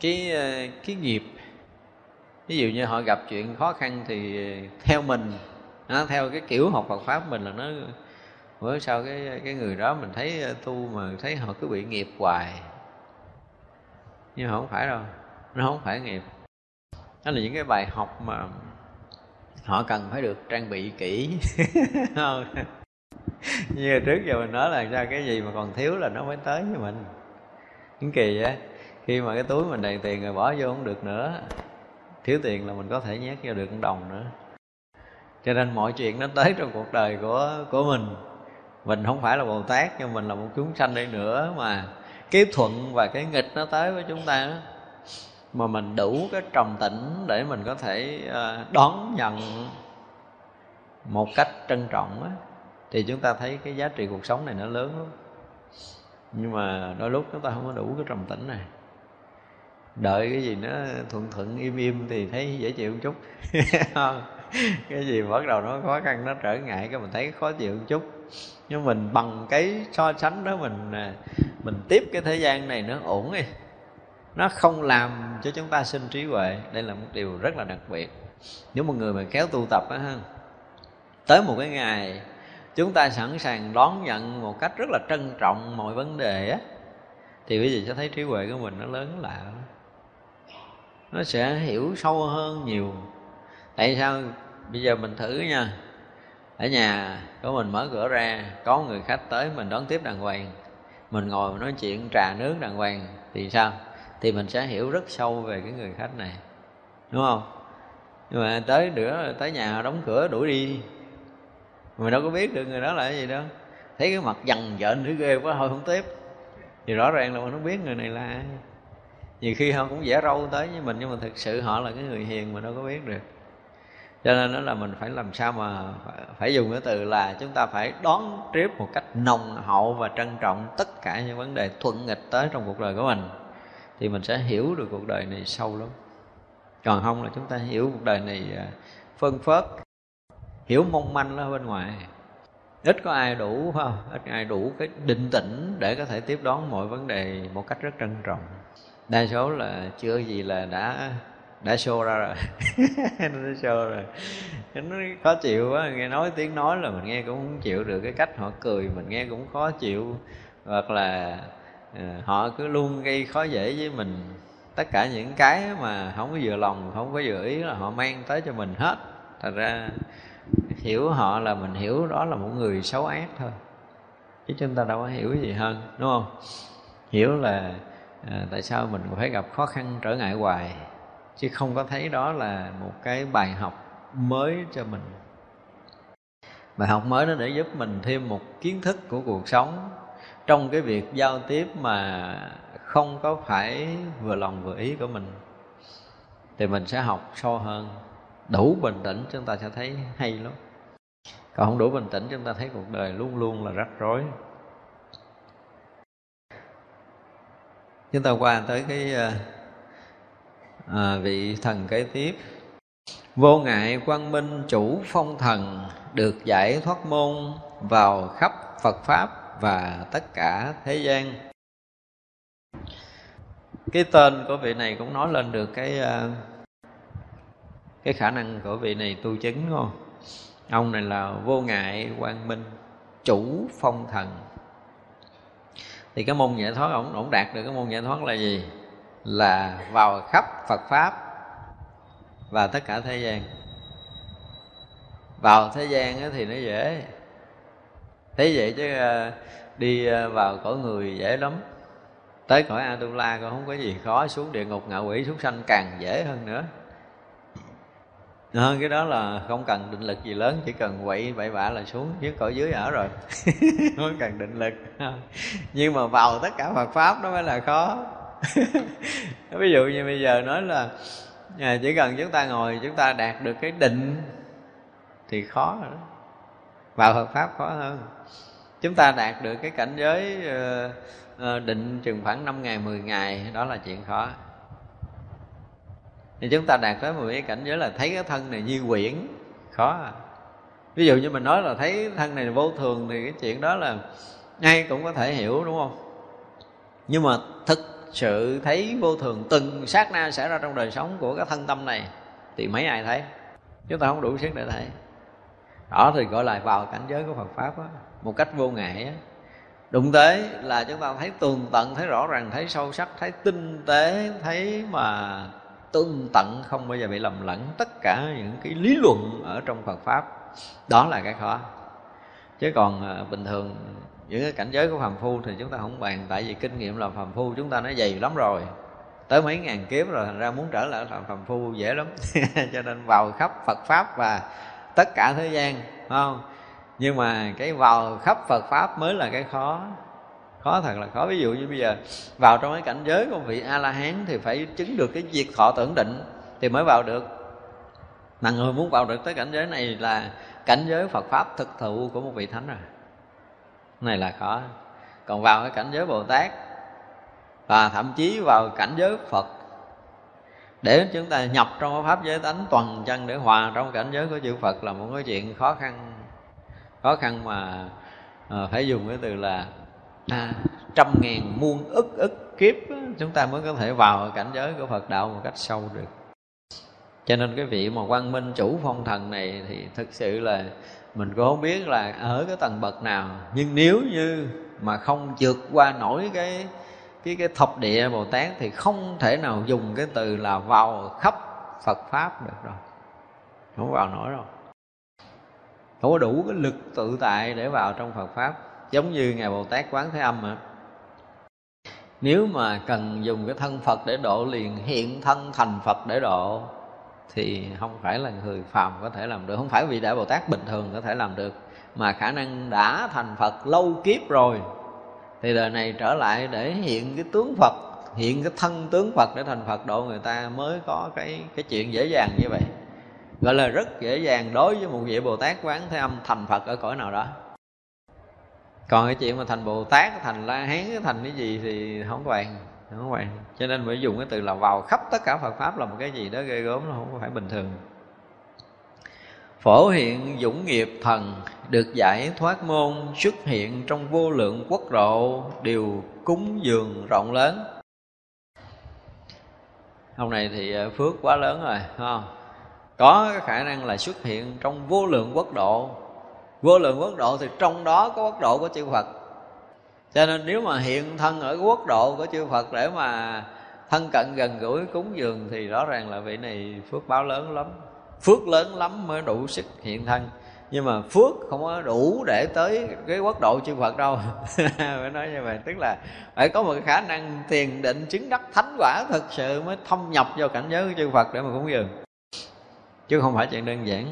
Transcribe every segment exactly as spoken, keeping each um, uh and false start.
cái cái nghiệp. Ví dụ như họ gặp chuyện khó khăn thì theo mình, nó theo cái kiểu học Phật pháp mình là nó bữa sau cái cái người đó mình thấy tu mà thấy họ cứ bị nghiệp hoài. Nhưng họ không phải đâu, nó không phải nghiệp. Đó là những cái bài học mà họ cần phải được trang bị kỹ. Như trước giờ mình nói là ra cái gì mà còn thiếu là nó mới tới với mình. Những kỳ á, khi mà cái túi mình đầy tiền rồi bỏ vô không được nữa, thiếu tiền là mình có thể nhét vô được một đồng nữa. Cho nên mọi chuyện nó tới trong cuộc đời của của mình. Mình không phải là Bồ Tát, nhưng mình là một chúng sanh đây nữa, mà cái thuận và cái nghịch nó tới với chúng ta đó, mà mình đủ cái trầm tĩnh để mình có thể đón nhận một cách trân trọng á, thì chúng ta thấy cái giá trị cuộc sống này nó lớn lắm. Nhưng mà đôi lúc chúng ta không có đủ cái trầm tĩnh này, đợi cái gì nó thuận thuận im im thì thấy dễ chịu một chút. Cái gì bắt đầu nó khó khăn, nó trở ngại, cái mình thấy khó chịu một chút. Nhưng mình bằng cái so sánh đó, mình mình tiếp cái thế gian này nó ổn đi, nó không làm cho chúng ta sinh trí huệ. Đây là một điều rất là đặc biệt. Nếu một người mà khéo tu tập á, tới một cái ngày chúng ta sẵn sàng đón nhận một cách rất là trân trọng mọi vấn đề á, thì quý vị sẽ thấy trí huệ của mình nó lớn lạ. Nó sẽ hiểu sâu hơn nhiều. Tại sao bây giờ mình thử nha, ở nhà của mình mở cửa ra, có người khách tới mình đón tiếp đàng hoàng, mình ngồi nói chuyện trà nước đàng hoàng, thì sao? Thì mình sẽ hiểu rất sâu về cái người khách này, đúng không? Nhưng mà tới nữa, tới nhà đóng cửa đuổi đi, mình đâu có biết được người đó là cái gì đâu. Thấy cái mặt dằn dợn thứ ghê quá thôi không tiếp. Thì rõ ràng là mình không biết người này là ai. Nhiều khi họ cũng giả râu tới với mình, nhưng mà thực sự họ là cái người hiền mình đâu có biết được. Cho nên đó là mình phải làm sao mà phải dùng cái từ là chúng ta phải đón tiếp một cách nồng hậu và trân trọng tất cả những vấn đề thuận nghịch tới trong cuộc đời của mình, thì mình sẽ hiểu được cuộc đời này sâu lắm. Còn không là chúng ta hiểu cuộc đời này phân phớt, hiểu mong manh ở bên ngoài. Ít có ai đủ, phải không? Ít ai đủ cái định tĩnh để có thể tiếp đón mọi vấn đề một cách rất trân trọng. Đa số là chưa gì là đã đã show ra rồi. Nó show rồi, nó khó chịu quá. Nghe nói tiếng nói là mình nghe cũng không chịu được, cái cách họ cười mình nghe cũng khó chịu, hoặc là uh, họ cứ luôn gây khó dễ với mình. Tất cả những cái mà không có vừa lòng, không có vừa ý là họ mang tới cho mình hết. Thật ra hiểu họ là mình hiểu đó là một người xấu ác thôi, chứ chúng ta đâu có hiểu gì hơn, đúng không? Hiểu là à, tại sao mình phải gặp khó khăn trở ngại hoài, chứ không có thấy đó là một cái bài học mới cho mình. Bài học mới nó để giúp mình thêm một kiến thức của cuộc sống, trong cái việc giao tiếp mà không có phải vừa lòng vừa ý của mình, thì mình sẽ học sâu hơn. Đủ bình tĩnh chúng ta sẽ thấy hay lắm. Còn không đủ bình tĩnh chúng ta thấy cuộc đời luôn luôn là rắc rối. Chúng ta qua tới cái à, vị thần kế tiếp. Vô ngại quang minh chủ phong thần, được giải thoát môn vào khắp Phật Pháp và tất cả thế gian. Cái tên của vị này cũng nói lên được cái... À, cái khả năng của vị này tu chứng, đúng không? Ông này là vô ngại quang minh chủ phong thần. Thì cái môn giải thoát, ổng ổng đạt được cái môn giải thoát là gì? Là vào khắp Phật Pháp và tất cả thế gian. Vào thế gian thì nó dễ, thế vậy chứ đi vào cõi người dễ lắm. Tới cõi A Tu La còn không có gì khó, xuống địa ngục ngạ quỷ súc sanh càng dễ hơn nữa. Hơn cái đó là không cần định lực gì lớn, chỉ cần quậy bậy bạ là xuống, chứ cõi dưới ở rồi. Không cần định lực. Nhưng mà vào tất cả Phật Pháp đó mới là khó. Ví dụ như bây giờ nói là à, chỉ cần chúng ta ngồi, chúng ta đạt được cái định thì khó rồi đó. Vào Phật Pháp khó hơn. Chúng ta đạt được cái cảnh giới uh, định chừng khoảng năm ngày, mười ngày, đó là chuyện khó. Thì chúng ta đạt tới một cái cảnh giới là thấy cái thân này như quyển, khó à. Ví dụ như mình nói là thấy thân này vô thường thì cái chuyện đó là ai cũng có thể hiểu, đúng không? Nhưng mà thực sự thấy vô thường từng sát na xảy ra trong đời sống của cái thân tâm này thì mấy ai thấy? Chúng ta không đủ sức để thấy. Đó thì gọi là vào cảnh giới của Phật Pháp đó, một cách vô ngại đó. Đụng tới là chúng ta thấy tường tận, thấy rõ ràng, thấy sâu sắc, thấy tinh tế, thấy mà tương tận, không bao giờ bị lầm lẫn tất cả những cái lý luận ở trong Phật Pháp. Đó là cái khó. Chứ còn bình thường những cái cảnh giới của phàm phu thì chúng ta không bàn, tại vì kinh nghiệm làm phàm phu chúng ta nó dày lắm rồi, tới mấy ngàn kiếp rồi, thành ra muốn trở lại làm phàm phu dễ lắm. Cho nên vào khắp Phật Pháp và tất cả thế gian, phải không? Nhưng mà cái vào khắp Phật Pháp mới là cái khó. Khó thật là khó. Ví dụ như bây giờ vào trong cái cảnh giới của vị A-la-hán thì phải chứng được cái diệt thọ tưởng định thì mới vào được. Mà người muốn vào được tới cảnh giới này là cảnh giới Phật Pháp thực thụ của một vị Thánh rồi, này là khó. Còn vào cái cảnh giới Bồ Tát và thậm chí vào cảnh giới Phật, để chúng ta nhập trong cái pháp giới tánh toàn chân để hòa trong cảnh giới của chư Phật là một cái chuyện khó khăn. Khó khăn mà à, phải dùng cái từ là à, trăm ngàn muôn ức ức kiếp đó, chúng ta mới có thể vào cảnh giới của Phật đạo một cách sâu được. Cho nên cái vị mà quang minh chủ phong thần này thì thực sự là mình cũng không biết là ở cái tầng bậc nào, nhưng nếu như mà không vượt qua nổi cái cái cái thập địa Bồ Tát thì không thể nào dùng cái từ là vào khắp Phật Pháp được rồi, không vào nổi đâu, không có đủ cái lực tự tại để vào trong Phật Pháp. Giống như ngài Bồ Tát Quán Thế Âm ạ, nếu mà cần dùng cái thân Phật để độ liền hiện thân thành Phật để độ thì không phải là người phàm có thể làm được, không phải vị đại Bồ Tát bình thường có thể làm được, mà khả năng đã thành Phật lâu kiếp rồi thì đời này trở lại để hiện cái tướng Phật, hiện cái thân tướng Phật để thành Phật độ người ta mới có cái cái chuyện dễ dàng như vậy. Gọi là rất dễ dàng đối với một vị Bồ Tát Quán Thế Âm thành Phật ở cõi nào đó. Còn cái chuyện mà thành Bồ Tát, thành La Hán, thành cái gì thì không bàn, không bàn. Cho nên phải dùng cái từ là vào khắp tất cả Phật Pháp là một cái gì đó ghê gớm, nó không phải bình thường. Phổ hiện dũng nghiệp thần, được giải thoát môn, xuất hiện trong vô lượng quốc độ, đều cúng dường rộng lớn. Hôm nay thì phước quá lớn rồi, không? Có khả năng là xuất hiện trong vô lượng quốc độ. Vô lượng quốc độ thì trong đó có quốc độ của chư Phật. Cho nên nếu mà hiện thân ở quốc độ của chư Phật để mà thân cận gần gũi cúng dường thì rõ ràng là vị này phước báo lớn lắm. Phước lớn lắm mới đủ sức hiện thân. Nhưng mà phước không có đủ để tới cái quốc độ chư Phật đâu. Phải nói như vậy, tức là phải có một khả năng thiền định chứng đắc thánh quả thực sự mới thâm nhập vào cảnh giới của chư Phật để mà cúng dường, chứ không phải chuyện đơn giản.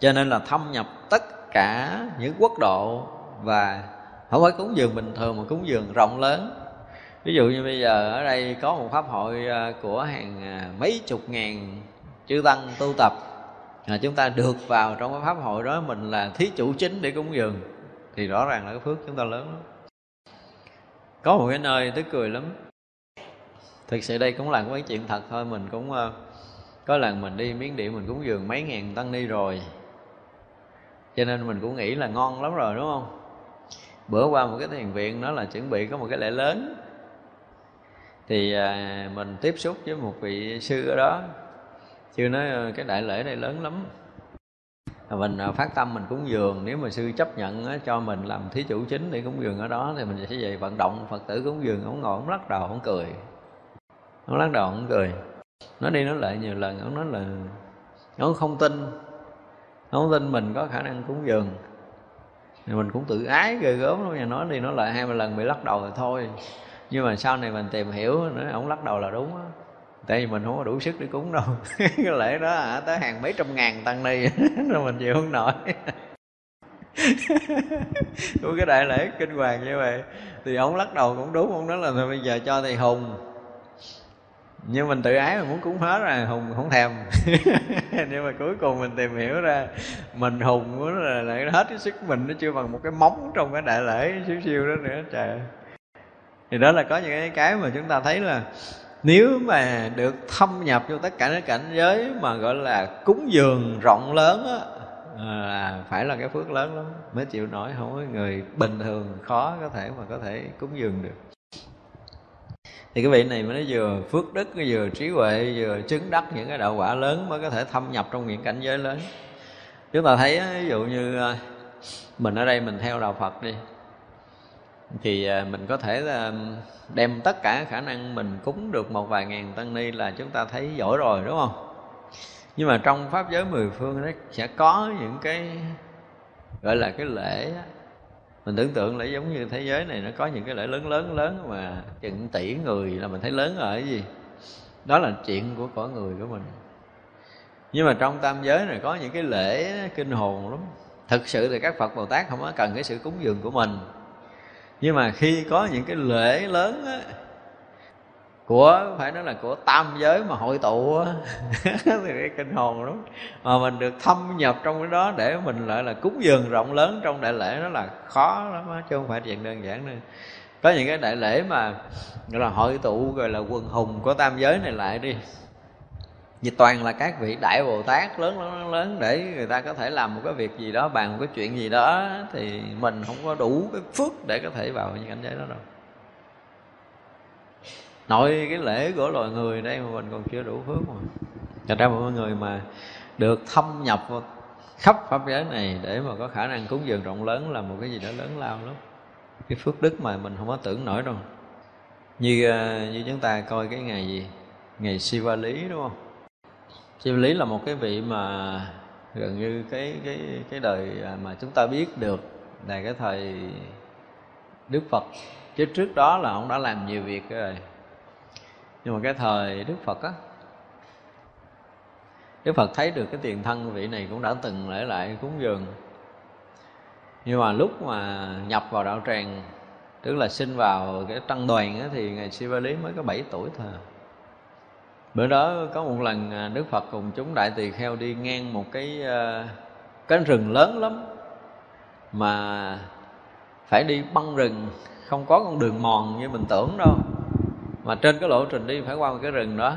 Cho nên là thâm nhập tất cả những quốc độ, và không phải cúng dường bình thường mà cúng dường rộng lớn. Ví dụ như bây giờ ở đây có một pháp hội của hàng mấy chục ngàn chư tăng tu tập, à, chúng ta được vào trong cái pháp hội đó, mình là thí chủ chính để cúng dường thì rõ ràng là cái phước chúng ta lớn lắm. Có một cái nơi tức cười lắm, thực sự đây cũng là cái chuyện thật thôi. Mình cũng có lần mình đi Miến Điện, mình cúng dường mấy ngàn tăng ni rồi, cho nên mình cũng nghĩ là ngon lắm rồi, đúng không? Bữa qua một cái thiền viện đó là chuẩn bị có một cái lễ lớn, thì à, mình tiếp xúc với một vị sư ở đó. Sư nói cái đại lễ này lớn lắm, mình phát tâm mình cúng dường, nếu mà sư chấp nhận đó, cho mình làm thí chủ chính để cúng dường ở đó thì mình sẽ về vận động Phật tử cúng dường. Ông ngồi, ông lắc đầu, ông cười, ông lắc đầu, ông cười. Nó đi nói lại nhiều lần, ông nói là ông không tin, ông không tin mình có khả năng cúng dường. Thì mình cũng tự ái ghê gớm lắm, nhà nói đi nói lại hai ba lần bị lắc đầu rồi thôi. Nhưng mà sau này mình tìm hiểu nữa, ông lắc đầu là đúng á, tại vì mình không có đủ sức để cúng đâu. Cái lễ đó hả, tới hàng mấy trăm ngàn tăng ni rồi mình chịu không nổi. Của cái đại lễ kinh hoàng như vậy thì ông lắc đầu cũng đúng. Ông nói là thôi bây giờ cho thầy Hùng, nhưng mình tự ái mình muốn cúng hết rồi, Hùng không thèm. Nhưng mà cuối cùng mình tìm hiểu ra mình Hùng là lại hết cái sức mình, nó chưa bằng một cái móng trong cái đại lễ xíu xíu đó nữa. Trời ơi. Thì đó là có những cái mà chúng ta thấy là nếu mà được thâm nhập vô tất cả những cảnh giới mà gọi là cúng dường rộng lớn á, là phải là cái phước lớn lắm mới chịu nổi. Không có người bình thường khó có thể mà có thể cúng dường được. Thì cái vị này mới vừa phước đức, vừa trí huệ, vừa chứng đắc những cái đạo quả lớn mới có thể thâm nhập trong những cảnh giới lớn. Chúng ta thấy ví dụ như mình ở đây mình theo đạo Phật đi, thì mình có thể là đem tất cả khả năng mình cúng được một vài ngàn tăng ni là chúng ta thấy giỏi rồi, đúng không? Nhưng mà trong pháp giới mười phương nó sẽ có những cái gọi là cái lễ. Mình tưởng tượng là giống như thế giới này nó có những cái lễ lớn lớn lớn mà chừng tỷ người là mình thấy lớn rồi, cái gì đó là chuyện của cõi người của mình. Nhưng mà trong tam giới này có những cái lễ kinh hồn lắm. Thực sự thì các Phật Bồ Tát không có cần cái sự cúng dường của mình, nhưng mà khi có những cái lễ lớn á, của phải nói là của tam giới mà hội tụ thì cái kinh hồn lắm, mà mình được thâm nhập trong cái đó để mình lại là cúng dường rộng lớn trong đại lễ đó là khó lắm đó, chứ không phải chuyện đơn giản nữa. Có những cái đại lễ mà gọi là hội tụ rồi là quần hùng của tam giới này lại đi, vì toàn là các vị đại Bồ Tát lớn lớn lớn để người ta có thể làm một cái việc gì đó, bàn một cái chuyện gì đó, thì mình không có đủ cái phước để có thể vào những cảnh giới đó đâu. Nội cái lễ của loài người đây mà mình còn chưa đủ phước mà. Thật ra mọi người mà được thâm nhập vào khắp pháp giới này để mà có khả năng cúng dường rộng lớn là một cái gì đó lớn lao lắm. Cái phước đức mà mình không có tưởng nổi đâu. Như như chúng ta coi cái ngày gì? Ngày Sivali, đúng không? Sivali là một cái vị mà gần như cái cái cái đời mà chúng ta biết được là cái thời Đức Phật, chứ trước đó là ông đã làm nhiều việc rồi. Nhưng mà cái thời Đức Phật á, Đức Phật thấy được cái tiền thân của vị này cũng đã từng lễ lại cúng dường. Nhưng mà lúc mà nhập vào đạo tràng, tức là sinh vào cái tăng đoàn á, thì ngài Sivali mới có bảy tuổi thôi. Bữa đó có một lần Đức Phật cùng chúng đại tỳ kheo đi ngang một cái cánh rừng lớn lắm, mà phải đi băng rừng, không có con đường mòn như mình tưởng đâu. Mà trên cái lộ trình đi phải qua một cái rừng đó,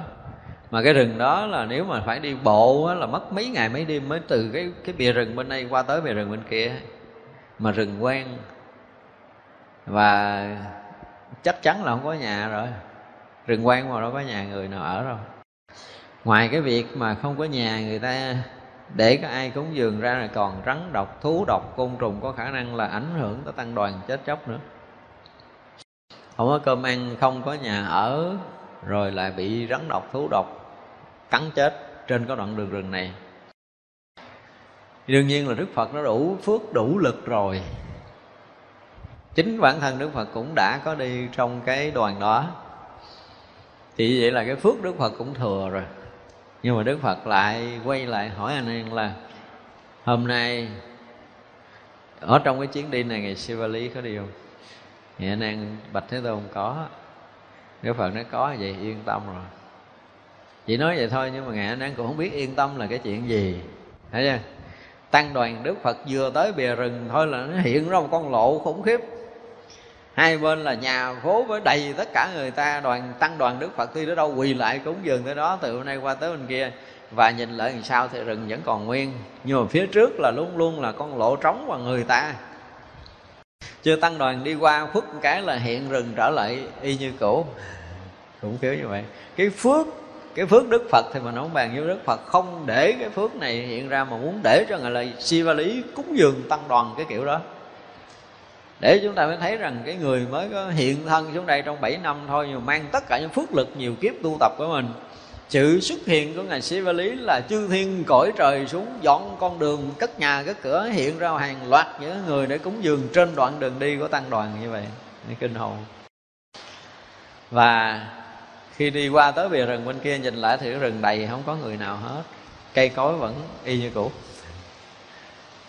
mà cái rừng đó là nếu mà phải đi bộ á, là mất mấy ngày mấy đêm mới từ cái, cái bìa rừng bên đây qua tới bìa rừng bên kia. Mà rừng quang, và chắc chắn là không có nhà rồi. Rừng quang mà đâu có nhà người nào ở đâu. Ngoài cái việc mà không có nhà, người ta để có ai cúng dường ra là còn rắn độc, thú độc, côn trùng có khả năng là ảnh hưởng tới tăng đoàn chết chóc nữa. Không có cơm ăn, không có nhà ở, rồi lại bị rắn độc, thú độc cắn chết trên cái đoạn đường rừng này. Đương nhiên là Đức Phật nó đủ phước, đủ lực rồi. Chính bản thân Đức Phật cũng đã có đi trong cái đoàn đó, thì vậy là cái phước Đức Phật cũng thừa rồi. Nhưng mà Đức Phật lại quay lại hỏi anh em là hôm nay ở trong cái chuyến đi này, ngày Sivali có đi không? Thì anh em bạch Thế Tôn có. Đức Phật nó có, vậy yên tâm rồi. Chỉ nói vậy thôi, nhưng mà ngài anh em cũng không biết yên tâm là cái chuyện gì, thấy chưa? Tăng đoàn Đức Phật vừa tới bìa rừng thôi là nó hiện ra một con lộ khủng khiếp. Hai bên là nhà phố với đầy tất cả người ta. Đoàn tăng đoàn Đức Phật tuy đó đâu quỳ lại cúng dường tới đó, từ hôm nay qua tới bên kia. Và nhìn lại đằng sau thì rừng vẫn còn nguyên, nhưng mà phía trước là luôn luôn là con lộ trống và người ta. Chưa tăng đoàn đi qua phước cái là hiện rừng trở lại y như cũ. Cũng kiểu như vậy. Cái phước, cái phước Đức Phật thì mình không bàn, như Đức Phật không để cái phước này hiện ra, mà muốn để cho người là Sivali cúng dường tăng đoàn cái kiểu đó. Để chúng ta mới thấy rằng cái người mới có hiện thân xuống đây trong bảy năm thôi, nhưng mang tất cả những phước lực nhiều kiếp tu tập của mình. Sự xuất hiện của ngài Sivali là chư thiên cõi trời xuống dọn con đường, cất nhà cất cửa, hiện ra hàng loạt những người để cúng dường trên đoạn đường đi của tăng đoàn như vậy, kinh hồn. Và khi đi qua tới bìa rừng bên kia nhìn lại thì rừng đầy không có người nào hết, cây cối vẫn y như cũ.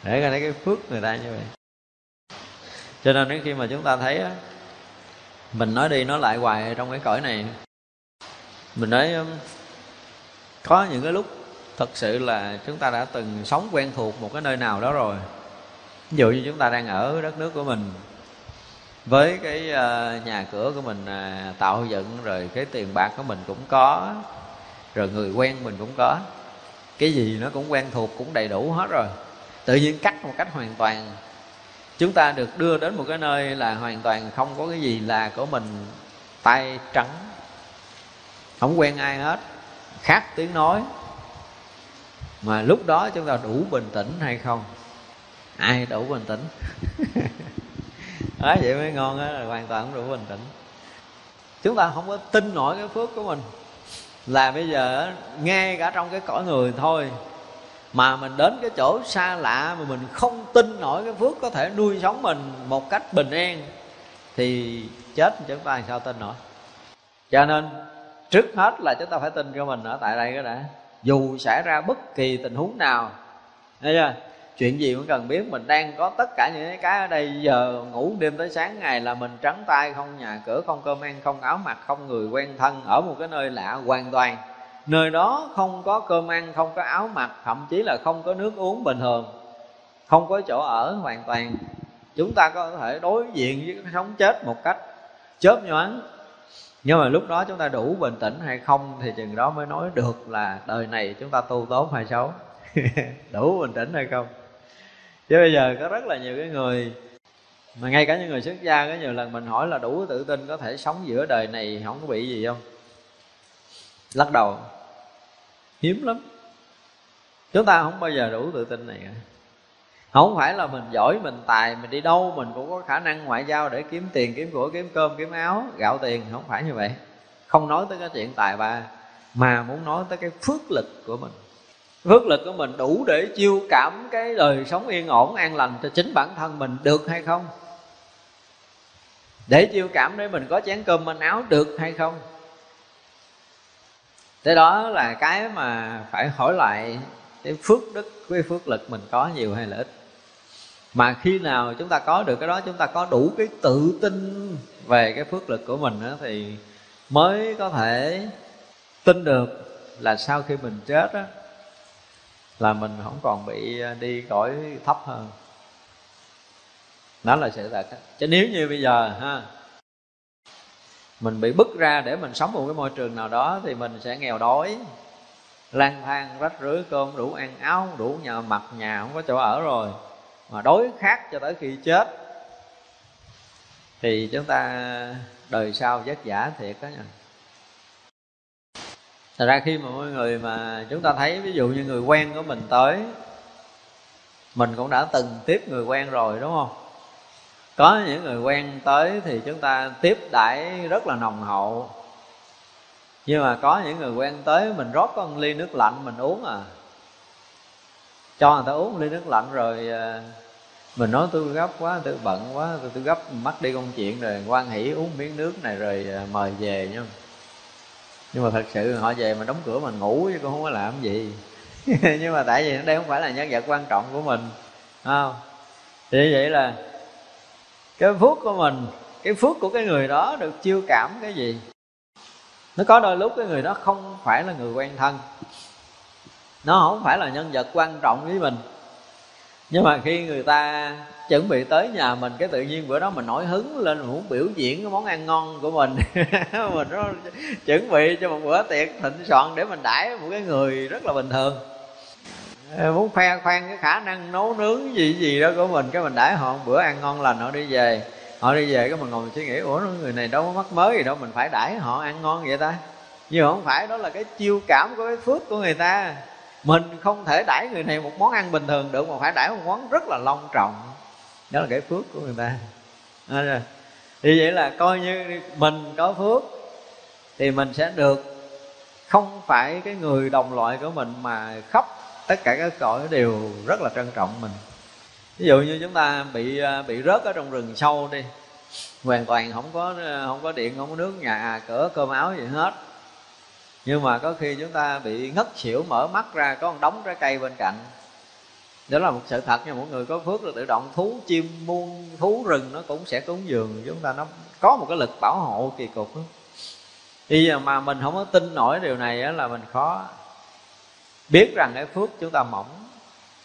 Để ra thấy cái phước người ta như vậy. Cho nên đến khi mà chúng ta thấy á, mình nói đi nói lại hoài trong cái cõi này, mình nói có những cái lúc thật sự là chúng ta đã từng sống quen thuộc một cái nơi nào đó rồi. Ví dụ như chúng ta đang ở đất nước của mình, với cái nhà cửa của mình tạo dựng, rồi cái tiền bạc của mình cũng có, rồi người quen mình cũng có, cái gì nó cũng quen thuộc, cũng đầy đủ hết rồi. Tự nhiên cắt một cách hoàn toàn, chúng ta được đưa đến một cái nơi là hoàn toàn không có cái gì là của mình, tay trắng không quen ai hết, khác tiếng nói. Mà lúc đó chúng ta đủ bình tĩnh hay không? Ai đủ bình tĩnh? Đó, vậy mới ngon đó, là hoàn toàn không đủ bình tĩnh. Chúng ta không có tin nổi cái phước của mình. Là bây giờ ngay cả trong cái cõi người thôi, mà mình đến cái chỗ xa lạ mà mình không tin nổi cái phước có thể nuôi sống mình một cách bình an, thì chết chúng ta làm sao tin nổi. Cho nên trước hết là chúng ta phải tin cho mình ở tại đây cái đã. Dù xảy ra bất kỳ tình huống nào, thấy chưa? Chuyện gì cũng cần biết. Mình đang có tất cả những cái ở đây, giờ ngủ đêm tới sáng ngày là mình trắng tay, không nhà cửa, không cơm ăn, không áo mặc, không người quen thân, ở một cái nơi lạ hoàn toàn. Nơi đó không có cơm ăn, không có áo mặc, thậm chí là không có nước uống bình thường, không có chỗ ở hoàn toàn. Chúng ta có thể đối diện với cái sống chết một cách chớp nhoáng. Nhưng mà lúc đó chúng ta đủ bình tĩnh hay không thì chừng đó mới nói được là đời này chúng ta tu tốt hay xấu. Đủ bình tĩnh hay không? Chứ bây giờ có rất là nhiều cái người, mà ngay cả những người xuất gia, có nhiều lần mình hỏi là đủ tự tin có thể sống giữa đời này không có bị gì không? Lắc đầu. Hiếm lắm. Chúng ta không bao giờ đủ tự tin này cả. Không phải là mình giỏi, mình tài, mình đi đâu mình cũng có khả năng ngoại giao để kiếm tiền, kiếm của, kiếm cơm, kiếm áo, gạo tiền. Không phải như vậy. Không nói tới cái chuyện tài ba, mà muốn nói tới cái phước lực của mình. Phước lực của mình đủ để chiêu cảm cái đời sống yên ổn, an lành cho chính bản thân mình được hay không? Để chiêu cảm để mình có chén cơm, manh áo được hay không? Thế đó là cái mà phải hỏi lại cái phước đức, cái phước lực mình có nhiều hay là ít. Mà khi nào chúng ta có được cái đó, chúng ta có đủ cái tự tin về cái phước lực của mình đó, thì mới có thể tin được là sau khi mình chết đó, là mình không còn bị đi cõi thấp hơn. Đó là sự thật. Chứ nếu như bây giờ ha, mình bị bứt ra để mình sống một cái môi trường nào đó, thì mình sẽ nghèo đói, lang thang, rách rưới, cơm đủ ăn áo, đủ nhà mặc, nhà không có chỗ ở rồi, mà đói khát cho tới khi chết, thì chúng ta đời sau vất vả thiệt đó nha. Thật ra khi mà mọi người mà chúng ta thấy, ví dụ như người quen của mình tới, mình cũng đã từng tiếp người quen rồi đúng không? Có những người quen tới thì chúng ta tiếp đãi rất là nồng hậu. Nhưng mà có những người quen tới mình rót con ly nước lạnh mình uống à. Cho người ta uống ly nước lạnh rồi mình nói tôi gấp quá, tôi bận quá, tôi, tôi gấp mắc đi công chuyện rồi, hoan hỉ uống miếng nước này rồi mời về nha. Nhưng mà thật sự họ về mà đóng cửa mà ngủ chứ cũng không có làm gì. Nhưng mà tại vì đây không phải là nhân vật quan trọng của mình, không? Thì vậy là cái phước của mình, cái phước của cái người đó được chiêu cảm cái gì? Nó có đôi lúc cái người đó không phải là người quen thân, nó không phải là nhân vật quan trọng với mình, nhưng mà khi người ta chuẩn bị tới nhà mình, cái tự nhiên bữa đó mình nổi hứng lên, mình muốn biểu diễn cái món ăn ngon của mình. Mình nó chuẩn bị cho một bữa tiệc thịnh soạn để mình đãi một cái người rất là bình thường, muốn khoe khoang cái khả năng nấu nướng gì gì đó của mình, cái mình đãi họ một bữa ăn ngon lành, họ đi về. Họ đi về cái mình ngồi suy nghĩ, ủa người này đâu có mắc mới gì đâu, mình phải đãi họ ăn ngon vậy ta. Nhưng không phải, đó là cái chiêu cảm của cái phước của người ta. Mình không thể đãi người này một món ăn bình thường được, mà phải đãi một món rất là long trọng. Đó là cái phước của người ta. À, thì vậy là coi như mình có phước thì mình sẽ được, không phải cái người đồng loại của mình mà khắp tất cả các cõi đều rất là trân trọng mình. Ví dụ như chúng ta bị bị rớt ở trong rừng sâu đi, hoàn toàn không có không có điện, không có nước, nhà cửa, cơm áo gì hết. Nhưng mà có khi chúng ta bị ngất xỉu, mở mắt ra có một đống trái cây bên cạnh. Đó là một sự thật, nhưng mọi người có phước là tự động thú chim muôn, thú rừng nó cũng sẽ cúng dường chúng ta, nó có một cái lực bảo hộ kỳ cục. Thì mà mình không có tin nổi điều này là mình khó biết rằng cái phước chúng ta mỏng,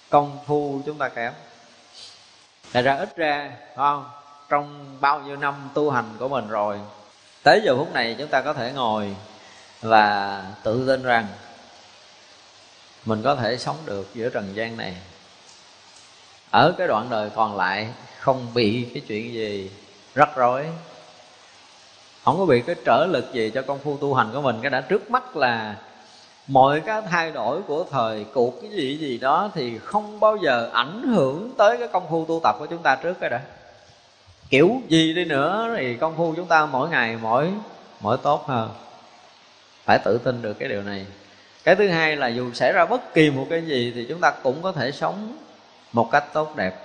công phu chúng ta kém. Thật ra ít ra không, trong bao nhiêu năm tu hành của mình rồi, tới giờ phút này chúng ta có thể ngồi và tự tin rằng mình có thể sống được giữa trần gian này, ở cái đoạn đời còn lại không bị cái chuyện gì rắc rối, không có bị cái trở lực gì cho công phu tu hành của mình. Cái đã trước mắt là mọi cái thay đổi của thời cuộc cái gì gì đó thì không bao giờ ảnh hưởng tới cái công phu tu tập của chúng ta trước cái đã. Kiểu gì đi nữa thì công phu chúng ta mỗi ngày mỗi mỗi tốt hơn. Phải tự tin được cái điều này. Cái thứ hai là dù xảy ra bất kỳ một cái gì thì chúng ta cũng có thể sống một cách tốt đẹp.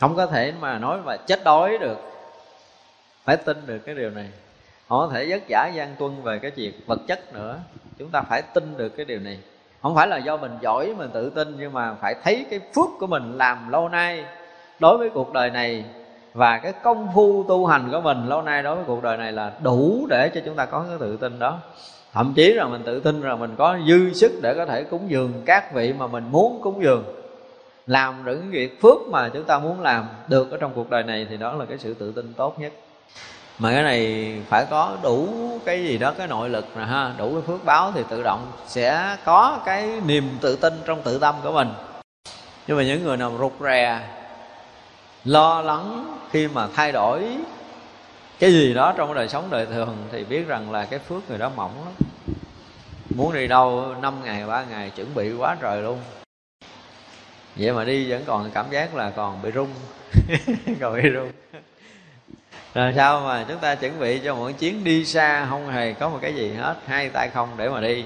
Không có thể mà nói và chết đói được. Phải tin được cái điều này. Không có thể vất vả gian truân về cái việc vật chất nữa. Chúng ta phải tin được cái điều này. Không phải là do mình giỏi mình tự tin, nhưng mà phải thấy cái phước của mình làm lâu nay đối với cuộc đời này, và cái công phu tu hành của mình lâu nay đối với cuộc đời này là đủ để cho chúng ta có cái tự tin đó. Thậm chí là mình tự tin là mình có dư sức để có thể cúng dường các vị mà mình muốn cúng dường, làm được cái việc phước mà chúng ta muốn làm được ở trong cuộc đời này, thì đó là cái sự tự tin tốt nhất. Mà cái này phải có đủ cái gì đó, cái nội lực nè ha, đủ cái phước báo thì tự động sẽ có cái niềm tự tin trong tự tâm của mình. Nhưng mà những người nào rụt rè, lo lắng khi mà thay đổi cái gì đó trong đời sống đời thường thì biết rằng là cái phước người đó mỏng lắm. Muốn đi đâu năm ngày ba ngày chuẩn bị quá trời luôn, vậy mà đi vẫn còn cảm giác là còn bị rung còn bị rung. Rồi sao mà chúng ta chuẩn bị cho mỗi chuyến đi xa không hề có một cái gì hết, hai tay không để mà đi,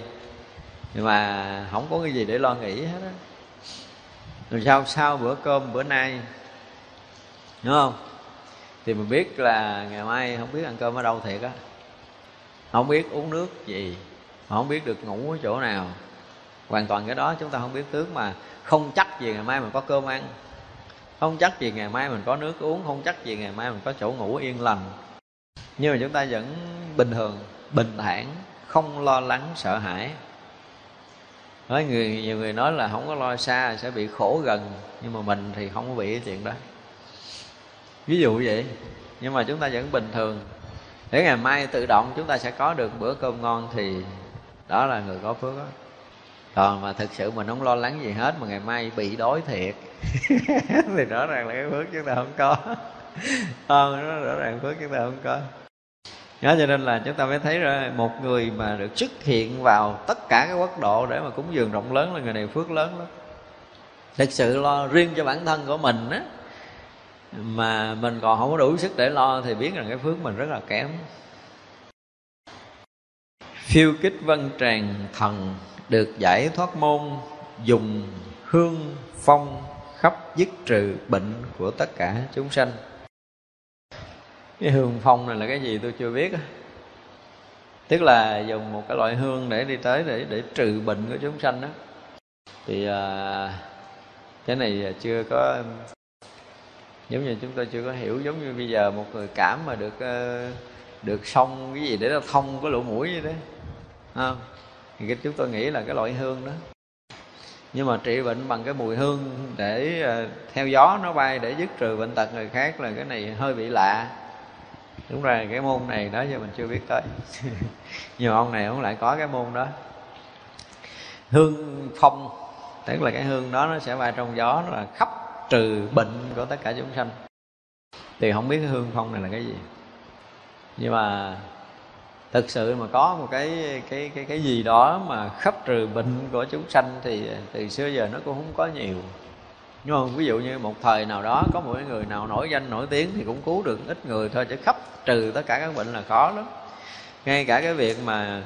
nhưng mà không có cái gì để lo nghĩ hết á. Rồi sao sau bữa cơm bữa nay, đúng không, thì mình biết là ngày mai không biết ăn cơm ở đâu thiệt á, không biết uống nước gì, không biết được ngủ ở chỗ nào, hoàn toàn cái đó chúng ta không biết tướng. Mà không chắc gì ngày mai mình có cơm ăn, không chắc gì ngày mai mình có nước uống, không chắc gì ngày mai mình có chỗ ngủ yên lành. Nhưng mà chúng ta vẫn bình thường, bình thản, không lo lắng sợ hãi. Nói người, nhiều người nói là không có lo xa sẽ bị khổ gần, nhưng mà mình thì không có bị cái chuyện đó, ví dụ vậy. Nhưng mà chúng ta vẫn bình thường, để ngày mai tự động chúng ta sẽ có được bữa cơm ngon, thì đó là người có phước đó. Còn mà thực sự mình không lo lắng gì hết mà ngày mai bị đói thiệt thì rõ ràng là cái phước chúng ta không có. Ờ, rõ ràng phước chúng ta không có đó. Cho nên là chúng ta mới thấy rồi, một người mà được xuất hiện vào tất cả các quốc độ để mà cúng dường rộng lớn là người này phước lớn lắm. Thực sự lo riêng cho bản thân của mình á, mà mình còn không có đủ sức để lo thì biết rằng cái phước mình rất là kém. Phiêu kích vân tràng thần, được giải thoát môn, dùng hương phong khắp dứt trừ bệnh của tất cả chúng sanh. Cái hương phong này là cái gì tôi chưa biết. Tức là dùng một cái loại hương để đi tới để, để trừ bệnh của chúng sanh đó. Thì à, cái này chưa có, giống như chúng tôi chưa có hiểu. Giống như bây giờ một người cảm mà được được xong cái gì để nó thông cái lỗ mũi vậy đấy, à, thì chúng tôi nghĩ là cái loại hương đó. Nhưng mà trị bệnh bằng cái mùi hương để theo gió nó bay để dứt trừ bệnh tật người khác là cái này hơi bị lạ. Đúng rồi, cái môn này đó giờ mình chưa biết tới nhưng mà ông này ông lại có cái môn đó. Hương phong, tức là cái hương đó nó sẽ bay trong gió, nó là khắp trừ bệnh của tất cả chúng sanh. Thì không biết cái hương phong này là cái gì, nhưng mà thực sự mà có một cái cái cái cái gì đó mà khắp trừ bệnh của chúng sanh thì từ xưa giờ nó cũng không có nhiều. Nhưng mà ví dụ như một thời nào đó có một người nào nổi danh nổi tiếng thì cũng cứu được ít người thôi, chứ khắp trừ tất cả các bệnh là khó lắm. Ngay cả cái việc mà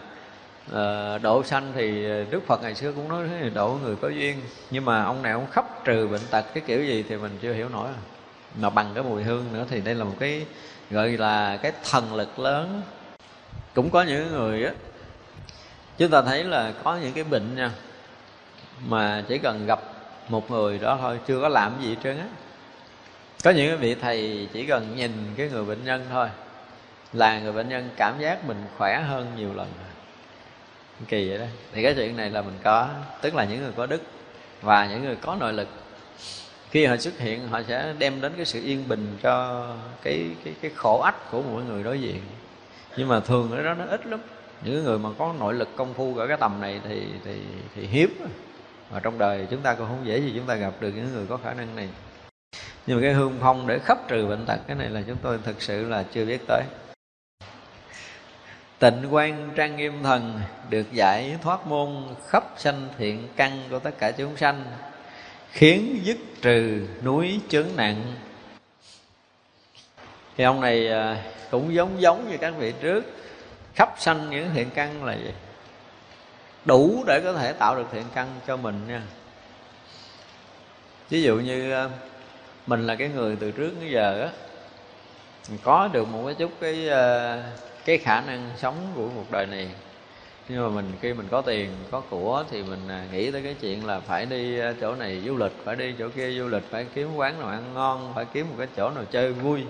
Uh, độ sanh thì Đức Phật ngày xưa cũng nói thế, độ người có duyên. Nhưng mà ông này ông khắp trừ bệnh tật cái kiểu gì thì mình chưa hiểu nổi. Mà bằng cái mùi hương nữa thì đây là một cái gọi là cái thần lực lớn. Cũng có những người á, chúng ta thấy là có những cái bệnh nha, mà chỉ cần gặp một người đó thôi, chưa có làm gì hết trơn á. Có những cái vị thầy chỉ cần nhìn cái người bệnh nhân thôi là người bệnh nhân cảm giác mình khỏe hơn nhiều lần. Kỳ vậy đó. Thì cái chuyện này là mình có, tức là những người có đức và những người có nội lực, khi họ xuất hiện họ sẽ đem đến cái sự yên bình cho cái cái cái khổ ách của mỗi người đối diện. Nhưng mà thường cái đó nó ít lắm. Những người mà có nội lực công phu ở cái tầm này thì thì thì hiếm. Và trong đời chúng ta cũng không dễ gì chúng ta gặp được những người có khả năng này. Nhưng mà cái hương phong để khắp trừ bệnh tật, cái này là chúng tôi thực sự là chưa biết tới. Tịnh quan trang nghiêm thần, được giải thoát môn khắp sanh thiện căn của tất cả chúng sanh, khiến dứt trừ núi chướng nặng. Thì ông này cũng giống giống như các vị trước, khắp sanh những thiện căn là gì? Đủ để có thể tạo được thiện căn cho mình nha. Ví dụ như mình là cái người từ trước đến giờ á, có được một cái chút cái cái khả năng sống của cuộc đời này, nhưng mà mình khi mình có tiền có của thì mình nghĩ tới cái chuyện là phải đi chỗ này du lịch, phải đi chỗ kia du lịch, phải kiếm quán nào ăn ngon, phải kiếm một cái chỗ nào chơi vui.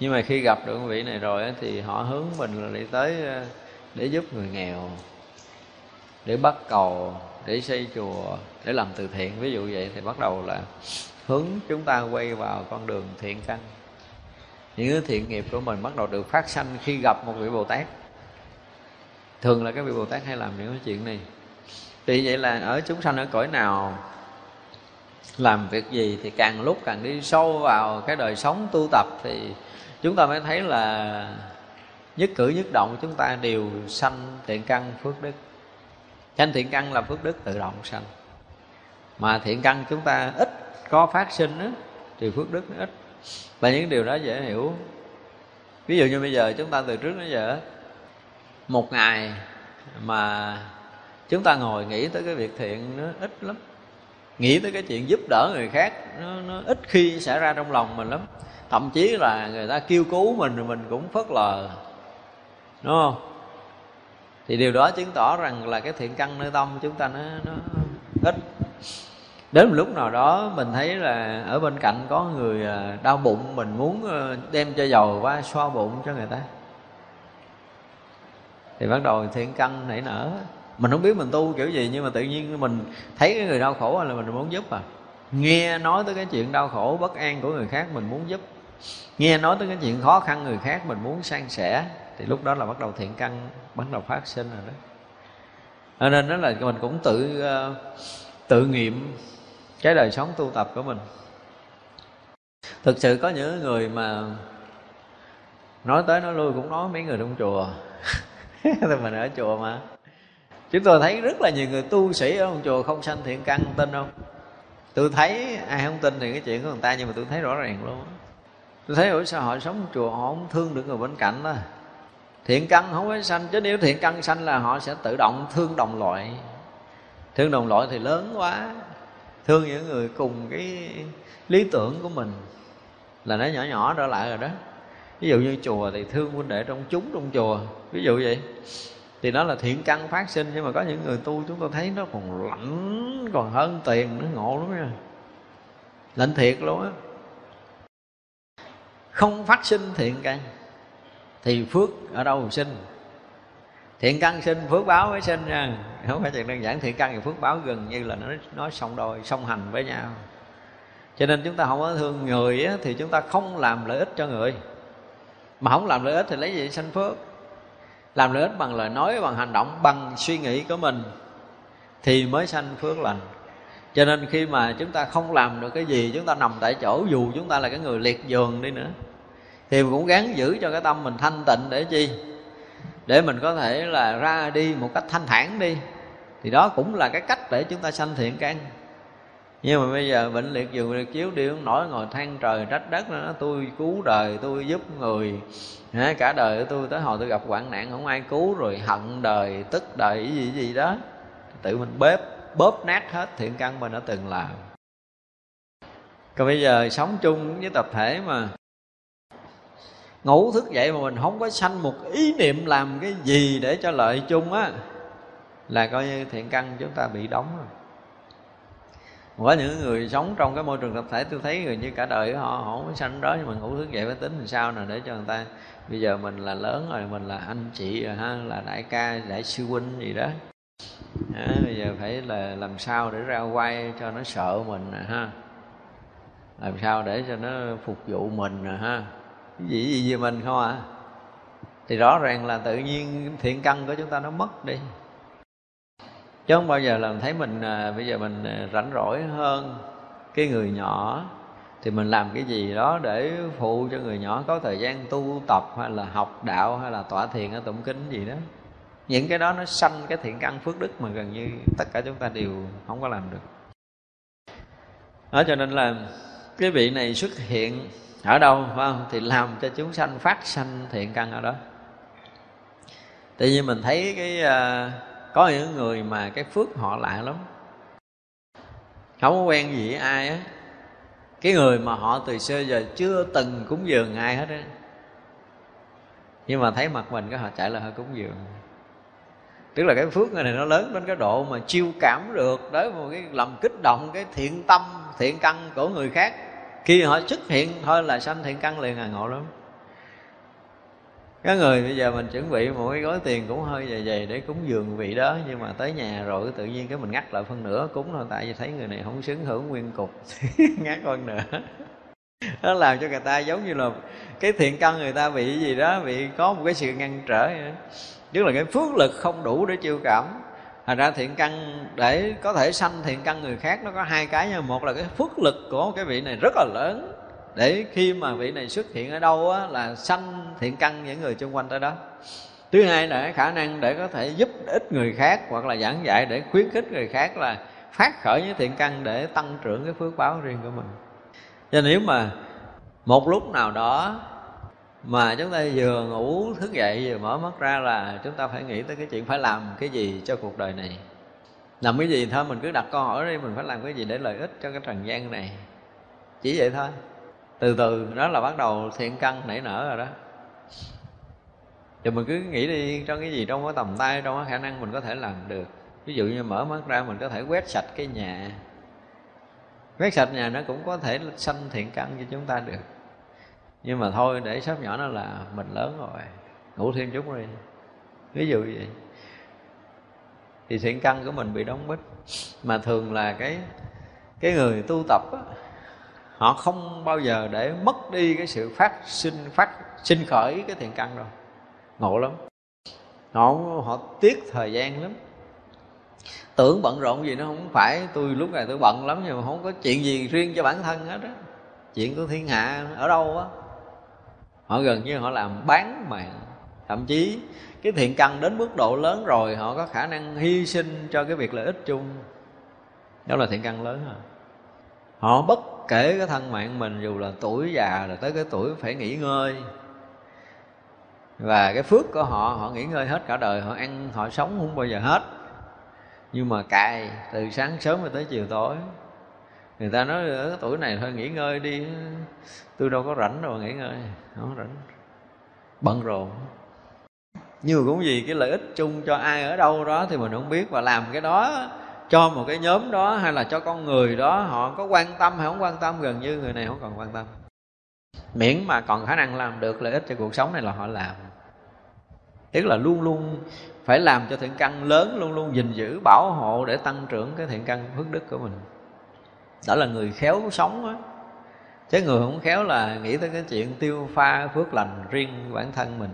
Nhưng mà khi gặp được vị này rồi ấy, thì họ hướng mình là đi tới để giúp người nghèo, để bắt cầu, để xây chùa, để làm từ thiện, ví dụ vậy. Thì bắt đầu là hướng chúng ta quay vào con đường thiện căn. Những thiện nghiệp của mình bắt đầu được phát sanh khi gặp một vị Bồ Tát. Thường là các vị Bồ Tát hay làm những cái chuyện này. Vì vậy là ở chúng sanh ở cõi nào, làm việc gì thì càng lúc càng đi sâu vào cái đời sống tu tập thì chúng ta mới thấy là nhất cử nhất động chúng ta đều sanh thiện căn phước đức. Sanh thiện căn là phước đức tự động sanh. Mà thiện căn chúng ta ít có phát sinh đó, thì phước đức nó ít. Và những điều đó dễ hiểu. Ví dụ như bây giờ chúng ta từ trước đến giờ, một ngày mà chúng ta ngồi nghĩ tới cái việc thiện nó ít lắm. Nghĩ tới cái chuyện giúp đỡ người khác nó, nó ít khi xảy ra trong lòng mình lắm. Thậm chí là người ta kêu cứu mình rồi mình cũng phớt lờ, đúng không? Thì điều đó chứng tỏ rằng là cái thiện căn nơi tâm chúng ta nó, nó ít. Đến một lúc nào đó mình thấy là ở bên cạnh có người đau bụng, mình muốn đem cho dầu qua xoa bụng cho người ta, thì bắt đầu thiện căn nảy nở. Mình không biết mình tu kiểu gì, nhưng mà tự nhiên mình thấy cái người đau khổ là mình muốn giúp à. Nghe nói tới cái chuyện đau khổ, bất an của người khác mình muốn giúp. Nghe nói tới cái chuyện khó khăn người khác mình muốn san sẻ. Thì lúc đó là bắt đầu thiện căn bắt đầu phát sinh rồi đó. Cho nên đó là mình cũng tự tự nghiệm cái đời sống tu tập của mình. Thực sự có những người mà nói tới nói lui cũng nói mấy người trong chùa. Thì mình ở chùa mà chúng tôi thấy rất là nhiều người tu sĩ ở trong chùa không sanh thiện căn, tin không? Tôi thấy, ai không tin thì cái chuyện của người ta, nhưng mà tôi thấy rõ ràng luôn. Tôi thấy ở sao họ sống trong chùa họ không thương được người bên cạnh đó. Thiện căn không phải sanh, chứ nếu thiện căn sanh là họ sẽ tự động thương đồng loại. Thương đồng loại thì lớn quá, thương những người cùng cái lý tưởng của mình là nó nhỏ nhỏ trở lại rồi đó. Ví dụ như chùa thì thương huynh đệ trong chúng trong chùa, ví dụ vậy. Thì đó là thiện căn phát sinh. Nhưng mà có những người tu chúng tôi thấy nó còn lạnh còn hơn tiền, nó ngộ lắm nha. Lạnh thiệt luôn á. Không phát sinh thiện căn thì phước ở đâu sinh? Thiện căn sinh, phước báo mới sinh nha. Không phải chuyện đơn giản. Thiện căn thì phước báo gần như là nó nói song đôi, song hành với nhau. Cho nên chúng ta không có thương người á, thì chúng ta không làm lợi ích cho người. Mà không làm lợi ích thì lấy gì sanh phước? Làm lợi ích bằng lời nói, bằng hành động, bằng suy nghĩ của mình thì mới sanh phước lành. Cho nên khi mà chúng ta không làm được cái gì, chúng ta nằm tại chỗ, dù chúng ta là cái người liệt giường đi nữa, thì cũng gắng giữ cho cái tâm mình thanh tịnh để chi? Để mình có thể là ra đi một cách thanh thản đi. Thì đó cũng là cái cách để chúng ta sanh thiện căn. Nhưng mà bây giờ bệnh liệt giường liệt chiếu đi không nổi, ngồi than trời trách đất nữa, tôi cứu đời, tôi giúp người, cả đời của tôi tới hồi tôi gặp hoạn nạn không ai cứu, rồi hận đời, tức đời, gì gì đó. Tự mình bếp, bóp nát hết thiện căn mình đã từng làm. Còn bây giờ sống chung với tập thể mà ngủ thức dậy mà mình không có sanh một ý niệm làm cái gì để cho lợi chung á, là coi như thiện căn chúng ta bị đóng rồi. Có những người sống trong cái môi trường tập thể, tôi thấy người như cả đời họ, họ không có sanh đó, nhưng mà ngủ thức dậy phải tính làm sao nào để cho người ta bây giờ mình là lớn rồi, mình là anh chị rồi ha, là đại ca, đại sư huynh gì đó à, bây giờ phải là làm sao để ra quay cho nó sợ mình rồi ha, làm sao để cho nó phục vụ mình rồi ha, cái gì gì về mình không à. Thì rõ ràng là tự nhiên thiện căn của chúng ta nó mất đi. Chứ không bao giờ làm thấy mình à, bây giờ mình à, rảnh rỗi hơn cái người nhỏ, thì mình làm cái gì đó để phụ cho người nhỏ có thời gian tu tập hay là học đạo hay là tọa thiền ở tụng kinh gì đó. Những cái đó nó sanh cái thiện căn phước đức mà gần như tất cả chúng ta đều không có làm được. Đó, cho nên là cái vị này xuất hiện ở đâu phải không? Thì làm cho chúng sanh phát sanh thiện căn ở đó. Tự nhiên mình thấy cái uh, có những người mà cái phước họ lạ lắm, không có quen gì với ai á. Cái người mà họ từ xưa giờ chưa từng cúng dường ai hết á, nhưng mà thấy mặt mình cái họ chạy là họ cúng dường. Tức là cái phước này nó lớn đến cái độ mà chiêu cảm được đấy một cái lòng kích động, cái thiện tâm, thiện căn của người khác. Khi họ xuất hiện thôi là sanh thiện căn liền à, ngộ lắm. Cái người bây giờ mình chuẩn bị một cái gói tiền cũng hơi dày dày để cúng dường vị đó, nhưng mà tới nhà rồi tự nhiên cái mình ngắt lại phân nửa cúng thôi, tại vì thấy người này không xứng hưởng nguyên cục. Ngắt phân nửa. Nó làm cho người ta giống như là cái thiện căn người ta bị gì đó, bị có một cái sự ngăn trở vậy đó. Tức là cái phước lực không đủ để chiêu cảm. Thành ra thiện căn để có thể sanh thiện căn người khác nó có hai cái nha. Một là cái phước lực của cái vị này rất là lớn, để khi mà vị này xuất hiện ở đâu á, là sanh thiện căn những người xung quanh tới đó. Thứ hai là cái khả năng để có thể giúp ích người khác, hoặc là giảng dạy để khuyến khích người khác là phát khởi những thiện căn để tăng trưởng cái phước báo riêng của mình. Cho nên nếu mà một lúc nào đó mà chúng ta vừa ngủ thức dậy vừa mở mắt ra là chúng ta phải nghĩ tới cái chuyện phải làm cái gì cho cuộc đời này. Làm cái gì thôi, mình cứ đặt câu hỏi đi, mình phải làm cái gì để lợi ích cho cái trần gian này. Chỉ vậy thôi. Từ từ đó là bắt đầu thiện căn nảy nở rồi đó. Thì mình cứ nghĩ đi, trong cái gì trong cái tầm tay, trong cái khả năng mình có thể làm được. Ví dụ như mở mắt ra mình có thể quét sạch cái nhà. Quét sạch nhà nó cũng có thể sanh thiện căn cho chúng ta được. Nhưng mà thôi để sắp nhỏ nó là mình lớn rồi, ngủ thêm chút đi, ví dụ vậy. Thì thiện căn của mình bị đóng bít. Mà thường là cái cái người tu tập á, họ không bao giờ để mất đi cái sự phát sinh phát sinh khởi cái thiện căn đâu. Ngộ lắm. Họ họ tiếc thời gian lắm. Tưởng bận rộn gì nó không phải, tôi lúc này tôi bận lắm nhưng mà không có chuyện gì riêng cho bản thân hết á. Chuyện của thiên hạ ở đâu á, họ gần như họ làm bán mạng. Thậm chí cái thiện căn đến mức độ lớn rồi, họ có khả năng hy sinh cho cái việc lợi ích chung. Đó là thiện căn lớn hả? Họ bất kể cái thân mạng mình, dù là tuổi già rồi tới cái tuổi phải nghỉ ngơi. Và cái phước của họ, họ nghỉ ngơi hết cả đời, họ ăn, họ sống không bao giờ hết. Nhưng mà cài từ sáng sớm tới chiều tối. Người ta nói ở tuổi này thôi nghỉ ngơi đi, tôi đâu có rảnh đâu mà nghỉ ngơi, không rảnh, bận rộn. Nhưng mà cũng vì cái lợi ích chung cho ai ở đâu đó thì mình không biết, và làm cái đó cho một cái nhóm đó hay là cho con người đó, họ có quan tâm hay không quan tâm, gần như người này không còn quan tâm. Miễn mà còn khả năng làm được lợi ích cho cuộc sống này là họ làm. Tức là luôn luôn phải làm cho thiện căn lớn, luôn luôn gìn giữ bảo hộ để tăng trưởng cái thiện căn phước đức của mình. Đó là người khéo sống á. Chứ người không khéo là nghĩ tới cái chuyện tiêu pha phước lành riêng bản thân mình.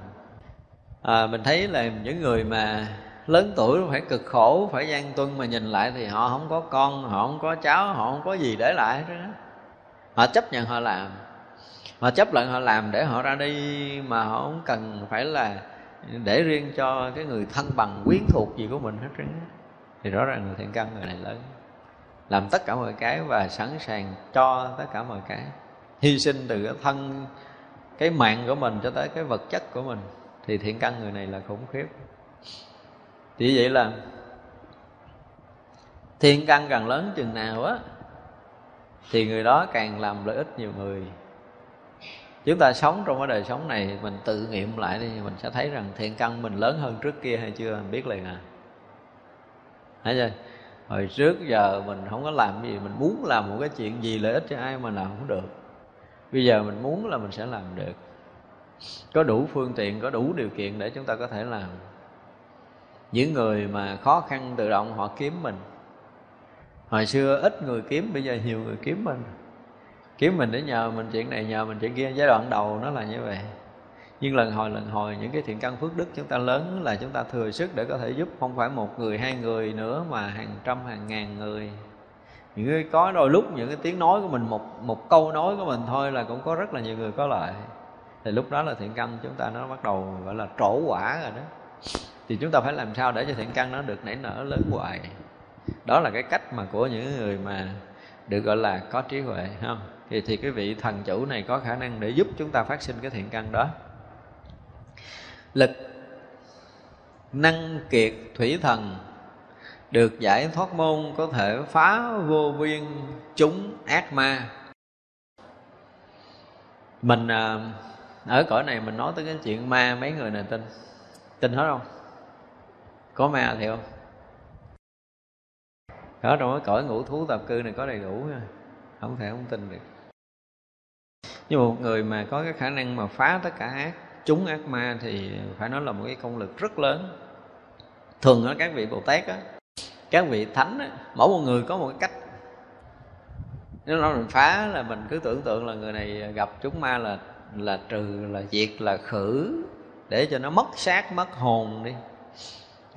à, Mình thấy là những người mà lớn tuổi phải cực khổ, phải gian tuân, mà nhìn lại thì họ không có con, họ không có cháu, họ không có gì để lại hết đó. Họ chấp nhận họ làm, họ chấp nhận họ làm để họ ra đi, mà họ không cần phải là để riêng cho cái người thân bằng quyến thuộc gì của mình hết đó. Thì rõ ràng người thiện căn người này lớn, làm tất cả mọi cái và sẵn sàng cho tất cả mọi cái, hy sinh từ cái thân, cái mạng của mình cho tới cái vật chất của mình. Thì thiện căn người này là khủng khiếp. Thì vậy là thiện căn càng lớn chừng nào á thì người đó càng làm lợi ích nhiều người. Chúng ta sống trong cái đời sống này, mình tự nghiệm lại đi, mình sẽ thấy rằng thiện căn mình lớn hơn trước kia hay chưa, mình biết liền à. Thấy chưa? Hồi trước giờ mình không có làm gì, mình muốn làm một cái chuyện gì lợi ích cho ai mà làm không được. Bây giờ mình muốn là mình sẽ làm được. Có đủ phương tiện, có đủ điều kiện để chúng ta có thể làm. Những người mà khó khăn tự động họ kiếm mình. Hồi xưa ít người kiếm, bây giờ nhiều người kiếm mình. Kiếm mình để nhờ mình chuyện này, nhờ mình chuyện kia. Giai đoạn đầu nó là như vậy. Nhưng lần hồi lần hồi những cái thiện căn phước đức chúng ta lớn là chúng ta thừa sức để có thể giúp không phải một người hai người nữa mà hàng trăm hàng ngàn người. Những cái có đôi lúc những cái tiếng nói của mình, một một câu nói của mình thôi là cũng có rất là nhiều người có lợi. Thì lúc đó là thiện căn chúng ta nó bắt đầu gọi là trổ quả rồi đó. Thì chúng ta phải làm sao để cho thiện căn nó được nảy nở lớn hoài. Đó là cái cách mà của những người mà được gọi là có trí huệ, không? Thì, thì cái vị thần chủ này có khả năng để giúp chúng ta phát sinh cái thiện căn đó. Lực năng kiệt thủy thần được giải thoát môn có thể phá vô biên chúng ác ma. Mình ở cõi này mình nói tới cái chuyện ma, mấy người này tin tin hết không? Có ma thì không? Ở trong cái cõi ngũ thú tạp cư này có đầy đủ, không thể không tin được. Nhưng một người mà có cái khả năng mà phá tất cả ác, chúng ác ma thì phải nói là một cái công lực rất lớn. Thường đó, các vị Bồ Tát á, các vị Thánh á, mỗi một người có một cái cách. Nếu nói mình phá là mình cứ tưởng tượng là người này gặp chúng ma là là trừ, là diệt, là khử, để cho nó mất xác, mất hồn đi.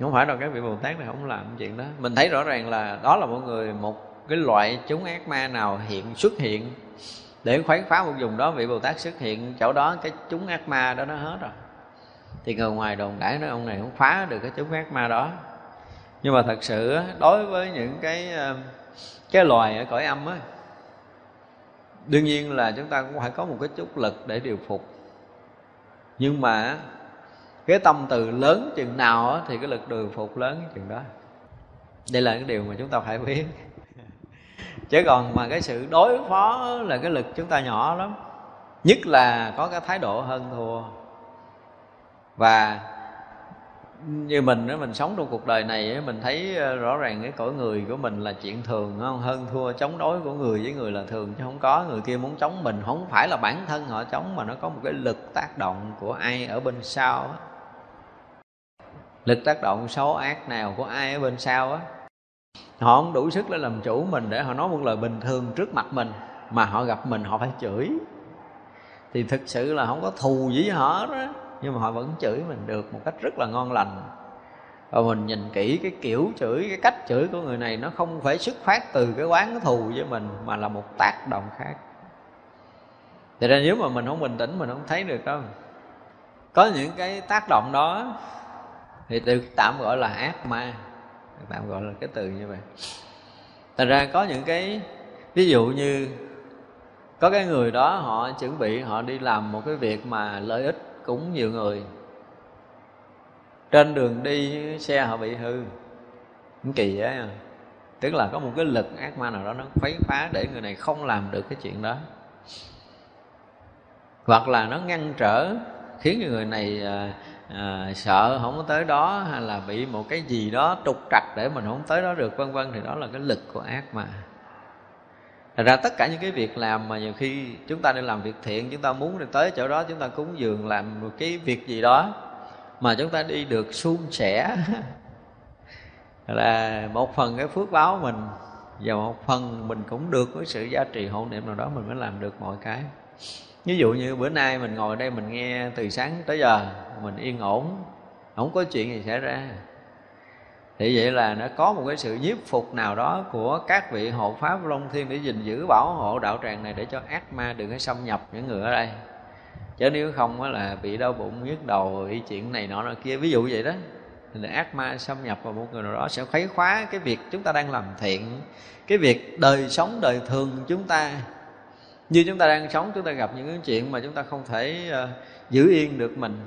Không phải đâu, các vị Bồ Tát này không làm chuyện đó. Mình thấy rõ ràng là đó là mọi người, một cái loại chúng ác ma nào hiện xuất hiện để khoái phá một vùng đó, vị Bồ Tát xuất hiện chỗ đó, cái chúng ác ma đó nó hết rồi. Thì người ngoài đồn đãi nói ông này không phá được cái chúng ác ma đó. Nhưng mà thật sự đối với những cái cái loài ở cõi âm á, đương nhiên là chúng ta cũng phải có một cái chút lực để điều phục. Nhưng mà cái tâm từ lớn chừng nào á, thì cái lực điều phục lớn chừng đó. Đây là cái điều mà chúng ta phải biết. Chứ còn mà cái sự đối phó là cái lực chúng ta nhỏ lắm. Nhất là có cái thái độ hơn thua. Và như mình đó, mình sống trong cuộc đời này, mình thấy rõ ràng cái cõi người của mình là chuyện thường, không? Hơn thua chống đối của người với người là thường, chứ không có người kia muốn chống mình. Không phải là bản thân họ chống, mà nó có một cái lực tác động của ai ở bên sau á. Lực tác động xấu ác nào của ai ở bên sau á. Họ không đủ sức để làm chủ mình, để họ nói một lời bình thường trước mặt mình, mà họ gặp mình họ phải chửi. Thì thực sự là không có thù với họ đó, nhưng mà họ vẫn chửi mình được một cách rất là ngon lành. Và mình nhìn kỹ cái kiểu chửi, cái cách chửi của người này, nó không phải xuất phát từ cái oán thù với mình, mà là một tác động khác. Thì ra nếu mà mình không bình tĩnh, mình không thấy được đâu. Có những cái tác động đó thì được tạm gọi là ác ma, tạm gọi là cái từ như vậy. Thật ra có những cái ví dụ như có cái người đó họ chuẩn bị, họ đi làm một cái việc mà lợi ích cũng nhiều người. Trên đường đi xe họ bị hư, cũng kỳ vậy à. Tức là có một cái lực ác ma nào đó nó khuấy phá để người này không làm được cái chuyện đó, hoặc là nó ngăn trở khiến người này à, à, sợ không có tới đó, hay là bị một cái gì đó trục trặc để mình không tới đó được, vân vân. Thì đó là cái lực của ác ma. Thật ra tất cả những cái việc làm mà nhiều khi chúng ta đi làm việc thiện, chúng ta muốn đi tới chỗ đó, chúng ta cúng dường làm một cái việc gì đó mà chúng ta đi được suôn sẻ là một phần cái phước báo mình, và một phần mình cũng được với sự gia trì hộ niệm nào đó mình mới làm được mọi cái. Ví dụ như bữa nay mình ngồi đây mình nghe từ sáng tới giờ mình yên ổn, không có chuyện gì xảy ra. Thì vậy là nó có một cái sự nhiếp phục nào đó của các vị hộ pháp Long Thiên để gìn giữ bảo hộ đạo tràng này, để cho ác ma đừng có xâm nhập những người ở đây. Chứ nếu không là bị đau bụng, nhức đầu, ý chuyện này nọ nọ kia, ví dụ vậy đó. Thì là ác ma xâm nhập vào một người nào đó sẽ khuấy khóa cái việc chúng ta đang làm thiện, cái việc đời sống đời thường chúng ta. Như chúng ta đang sống, chúng ta gặp những cái chuyện mà chúng ta không thể uh, giữ yên được mình,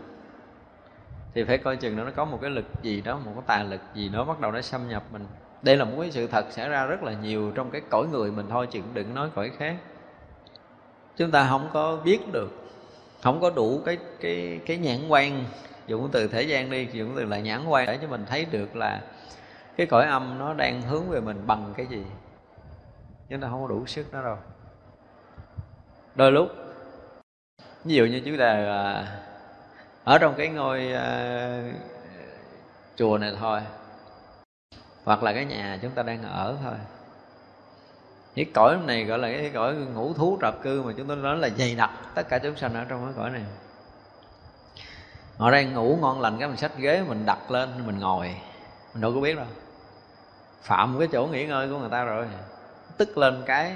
thì phải coi chừng nó có một cái lực gì đó, một cái tà lực gì đó bắt đầu nó xâm nhập mình. Đây là một cái sự thật xảy ra rất là nhiều trong cái cõi người mình thôi, chứ đừng nói cõi khác. Chúng ta không có biết được, không có đủ cái cái cái nhãn quan, dùng từ thế gian đi, dùng từ là nhãn quan, để cho mình thấy được là cái cõi âm nó đang hướng về mình bằng cái gì. Chúng ta không có đủ sức đó đâu. Đôi lúc ví dụ như chúng ta là ở trong cái ngôi uh, chùa này thôi, hoặc là cái nhà chúng ta đang ở thôi. Cái cõi này gọi là cái cõi ngũ thú trạp cư, mà chúng tôi nói là dày đặc tất cả chúng sanh ở trong cái cõi này. Họ đang ngủ ngon lành, cái mình xách ghế mình đặt lên mình ngồi, mình đâu có biết đâu, phạm cái chỗ nghỉ ngơi của người ta rồi. tức lên cái.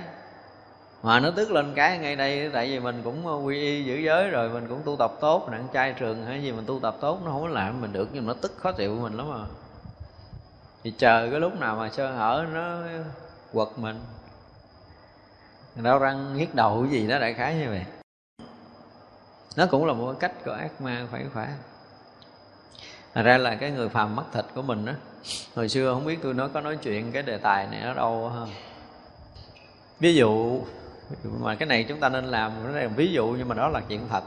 Mà nó tức lên cái ngay đây, tại vì mình cũng quy y giữ giới rồi, mình cũng tu tập tốt, nặng trai trường hay gì mình tu tập tốt, nó không có làm mình được, nhưng nó tức khó chịu mình lắm à. Thì chờ cái lúc nào mà sơ hở nó quật mình, đau răng hiết đầu cái gì đó đại khái như vậy. Nó cũng là một cách của ác ma phải khỏa. Thật ra là cái người phàm mắc thịt của mình á, hồi xưa không biết tôi nói có nói chuyện cái đề tài này ở đâu không. Ví dụ mà cái này chúng ta nên làm, nó là ví dụ nhưng mà đó là chuyện thật.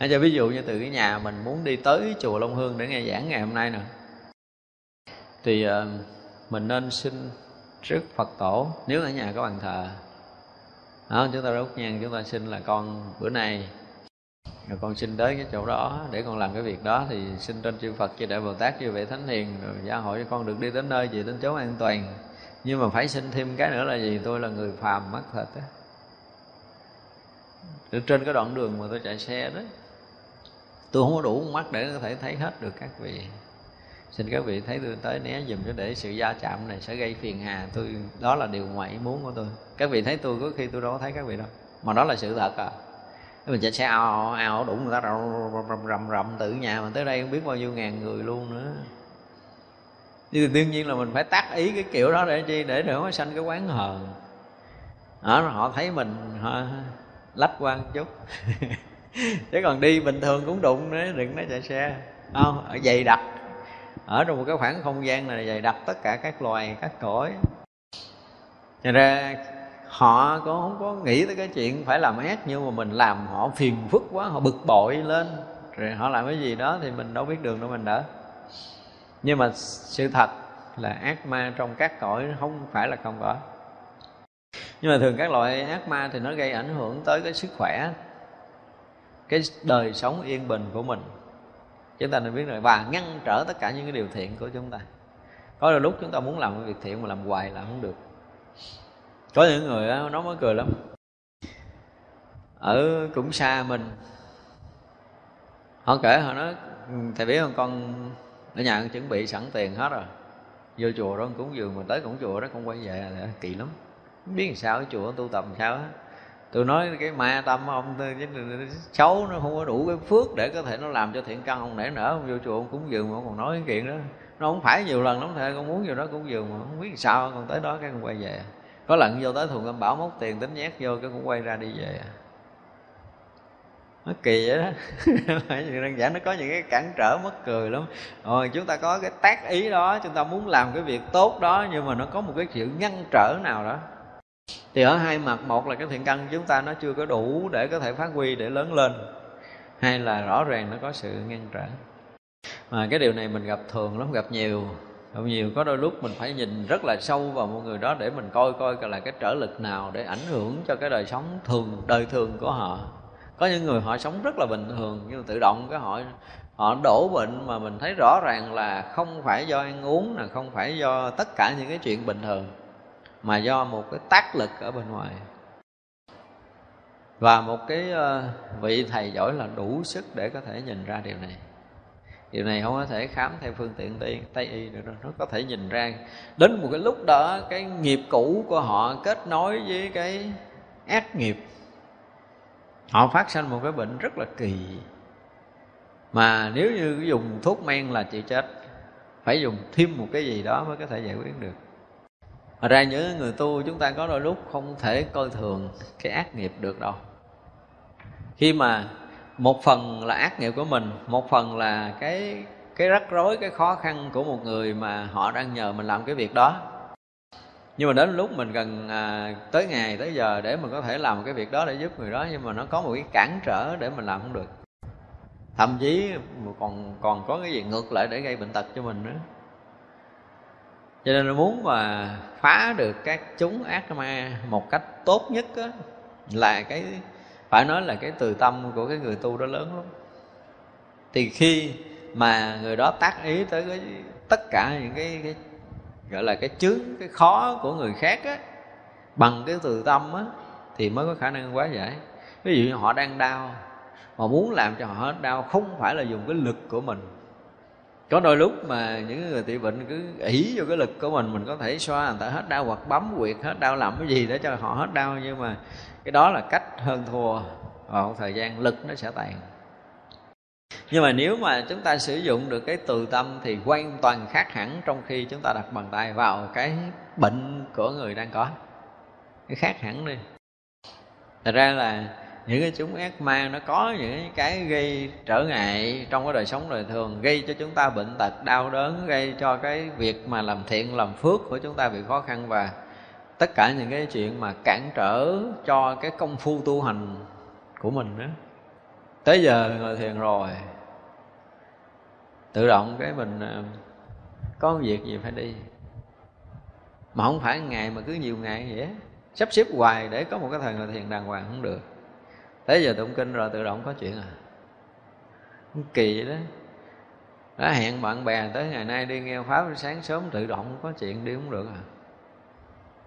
Hãy cho ví dụ như từ cái nhà mình muốn đi tới chùa Long Hương để nghe giảng ngày hôm nay nè, thì mình nên xin trước Phật tổ, nếu ở nhà có bàn thờ đó, chúng ta đốt nhang, chúng ta xin là con bữa nay rồi con xin tới cái chỗ đó để con làm cái việc đó, thì xin trên chư Phật, chư Đại Bồ Tát, chư Vị Thánh Hiền rồi gia hội cho con được đi đến nơi gì, đến chỗ an toàn. Nhưng mà phải xin thêm cái nữa là gì? Tôi là người phàm mắc thịt á. Trên cái đoạn đường mà tôi chạy xe đó, tôi không có đủ mắt để có thể thấy hết được các vị. Xin các vị thấy tôi tới né dùm cho, để sự va chạm này sẽ gây phiền hà tôi. Đó là điều ngoại muốn của tôi. Các vị thấy tôi có khi tôi đâu có thấy các vị đâu, mà đó là sự thật à. Mình chạy xe ao ao đủ người ta rầm rầm rầm từ nhà mình tới đây không biết bao nhiêu ngàn người luôn nữa. Nhưng đương nhiên là mình phải tác ý cái kiểu đó để chi? Để đừng có sanh cái quán hờn. Đó, họ thấy mình họ lách qua một chút chứ còn đi bình thường cũng đụng nữa, đừng nói chạy xe không, ở dày đặc, ở trong một cái khoảng không gian này dày đặc tất cả các loài các cõi. Thành ra họ cũng không có nghĩ tới cái chuyện phải làm ác, nhưng mà mình làm họ phiền phức quá, họ bực bội lên, rồi họ làm cái gì đó thì mình đâu biết đường đâu mình đỡ. Nhưng mà sự thật là ác ma trong các cõi không phải là không có. Nhưng mà thường các loại ác ma thì nó gây ảnh hưởng tới cái sức khỏe, cái đời sống yên bình của mình. Chúng ta nên biết rồi, và ngăn trở tất cả những cái điều thiện của chúng ta. Có đôi lúc chúng ta muốn làm cái việc thiện mà làm hoài là không được. Có những người đó, nó mới cười lắm. Ở cũng xa mình, họ kể họ nói: thầy biết không, con ở nhà con chuẩn bị sẵn tiền hết rồi, vô chùa đó con cúng dường, mình tới cổng chùa đó con quay về là kỳ lắm, không biết làm sao ở chùa tu tập làm sao á. Tôi nói cái ma tâm ông xấu, nó không có đủ cái phước để có thể nó làm cho thiện căn, ông nể nở ông vô chùa ông cúng dường mà còn nói cái chuyện đó. Nó không phải nhiều lần lắm thầy, con muốn vô đó cúng dường mà không biết làm sao con tới đó cái con quay về. Có lần vô tới thùng cơm bảo móc tiền tính nhét vô cái cũng quay ra đi về. Nó kỳ vậy đó đơn giản nó có những cái cản trở mắc cười lắm. Rồi chúng ta có cái tác ý đó, chúng ta muốn làm cái việc tốt đó, nhưng mà nó có một cái sự ngăn trở nào đó. Thì ở hai mặt, một là cái thiện căn chúng ta nó chưa có đủ để có thể phát huy để lớn lên, hay là rõ ràng nó có sự ngăn trở. Mà cái điều này mình gặp thường lắm, gặp nhiều. Không nhiều, có đôi lúc mình phải nhìn rất là sâu vào một người đó để mình coi coi là cái trở lực nào để ảnh hưởng cho cái đời sống thường, đời thường của họ. Có những người họ sống rất là bình thường, nhưng tự động cái họ họ đổ bệnh mà mình thấy rõ ràng là không phải do ăn uống, là không phải do tất cả những cái chuyện bình thường, mà do một cái tác lực ở bên ngoài. Và một cái vị thầy giỏi là đủ sức để có thể nhìn ra điều này. Điều này không có thể khám theo phương tiện tây, tây y được đâu. Nó có thể nhìn ra đến một cái lúc đó cái nghiệp cũ của họ kết nối với cái ác nghiệp, họ phát sinh một cái bệnh rất là kỳ. Mà nếu như dùng thuốc men là chịu chết, phải dùng thêm một cái gì đó mới có thể giải quyết được. Thật ra những người tu chúng ta có đôi lúc không thể coi thường cái ác nghiệp được đâu. Khi mà một phần là ác nghiệp của mình, một phần là cái cái rắc rối, cái khó khăn của một người mà họ đang nhờ mình làm cái việc đó. Nhưng mà đến lúc mình gần à, tới ngày, tới giờ để mình có thể làm cái việc đó để giúp người đó, nhưng mà nó có một cái cản trở để mình làm không được. Thậm chí còn, còn có cái gì ngược lại để gây bệnh tật cho mình nữa. Cho nên muốn mà phá được các chúng ác ma một cách tốt nhất á, là cái... phải nói là cái từ tâm của cái người tu đó lớn lắm. Thì khi mà người đó tác ý tới cái, tất cả những cái, cái gọi là cái chướng, cái khó của người khác á, bằng cái từ tâm á, thì mới có khả năng hóa giải. Ví dụ như họ đang đau, mà muốn làm cho họ hết đau không phải là dùng cái lực của mình, Có đôi lúc mà những người tị bệnh cứ ỷ vô cái lực của mình, mình có thể xoa người ta hết đau hoặc bấm huyệt hết đau, làm cái gì để cho họ hết đau, nhưng mà cái đó là cách hơn thua, và một thời gian lực nó sẽ tàn. Nhưng mà nếu mà chúng ta sử dụng được cái từ tâm thì hoàn toàn khác hẳn, trong khi chúng ta đặt bàn tay vào cái bệnh của người đang có, cái khác hẳn đi. Thật ra là những cái chúng ác ma nó có những cái gây trở ngại trong cái đời sống đời thường, gây cho chúng ta bệnh tật, đau đớn, gây cho cái việc mà làm thiện, làm phước của chúng ta bị khó khăn, và tất cả những cái chuyện mà cản trở cho cái công phu tu hành của mình đó. Tới giờ ngồi thiền rồi, tự động cái mình có việc gì phải đi, mà không phải ngày mà cứ nhiều ngày vậy, sắp xếp hoài để có một cái thời ngồi thiền đàng hoàng không được. Tới giờ tụng kinh rồi tự động có chuyện à, không kỳ vậy đó. Đã hẹn bạn bè tới ngày nay đi nghe pháp sáng sớm, tự động có chuyện đi không được à.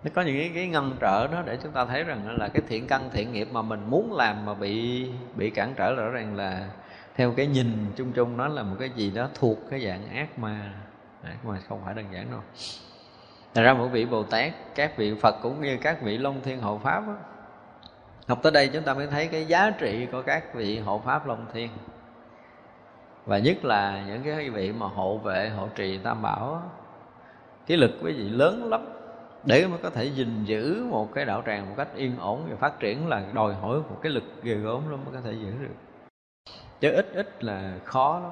Nó có những cái, cái ngăn trở đó để chúng ta thấy rằng là cái thiện căn thiện nghiệp mà mình muốn làm mà bị bị cản trở, rõ ràng là theo cái nhìn chung chung nó là một cái gì đó thuộc cái dạng ác ma, ác ma không phải đơn giản đâu. Thật ra mỗi vị Bồ Tát, các vị Phật cũng như các vị Long Thiên Hộ Pháp đó, học tới đây chúng ta mới thấy cái giá trị của các vị hộ pháp Long Thiên, và nhất là những cái vị mà hộ vệ, hộ trì Tam Bảo đó. Cái lực quý vị lớn lắm, để mà có thể gìn giữ một cái đạo tràng một cách yên ổn và phát triển là đòi hỏi một cái lực ghê gớm lắm mới có thể giữ được, chứ ít ít là khó lắm.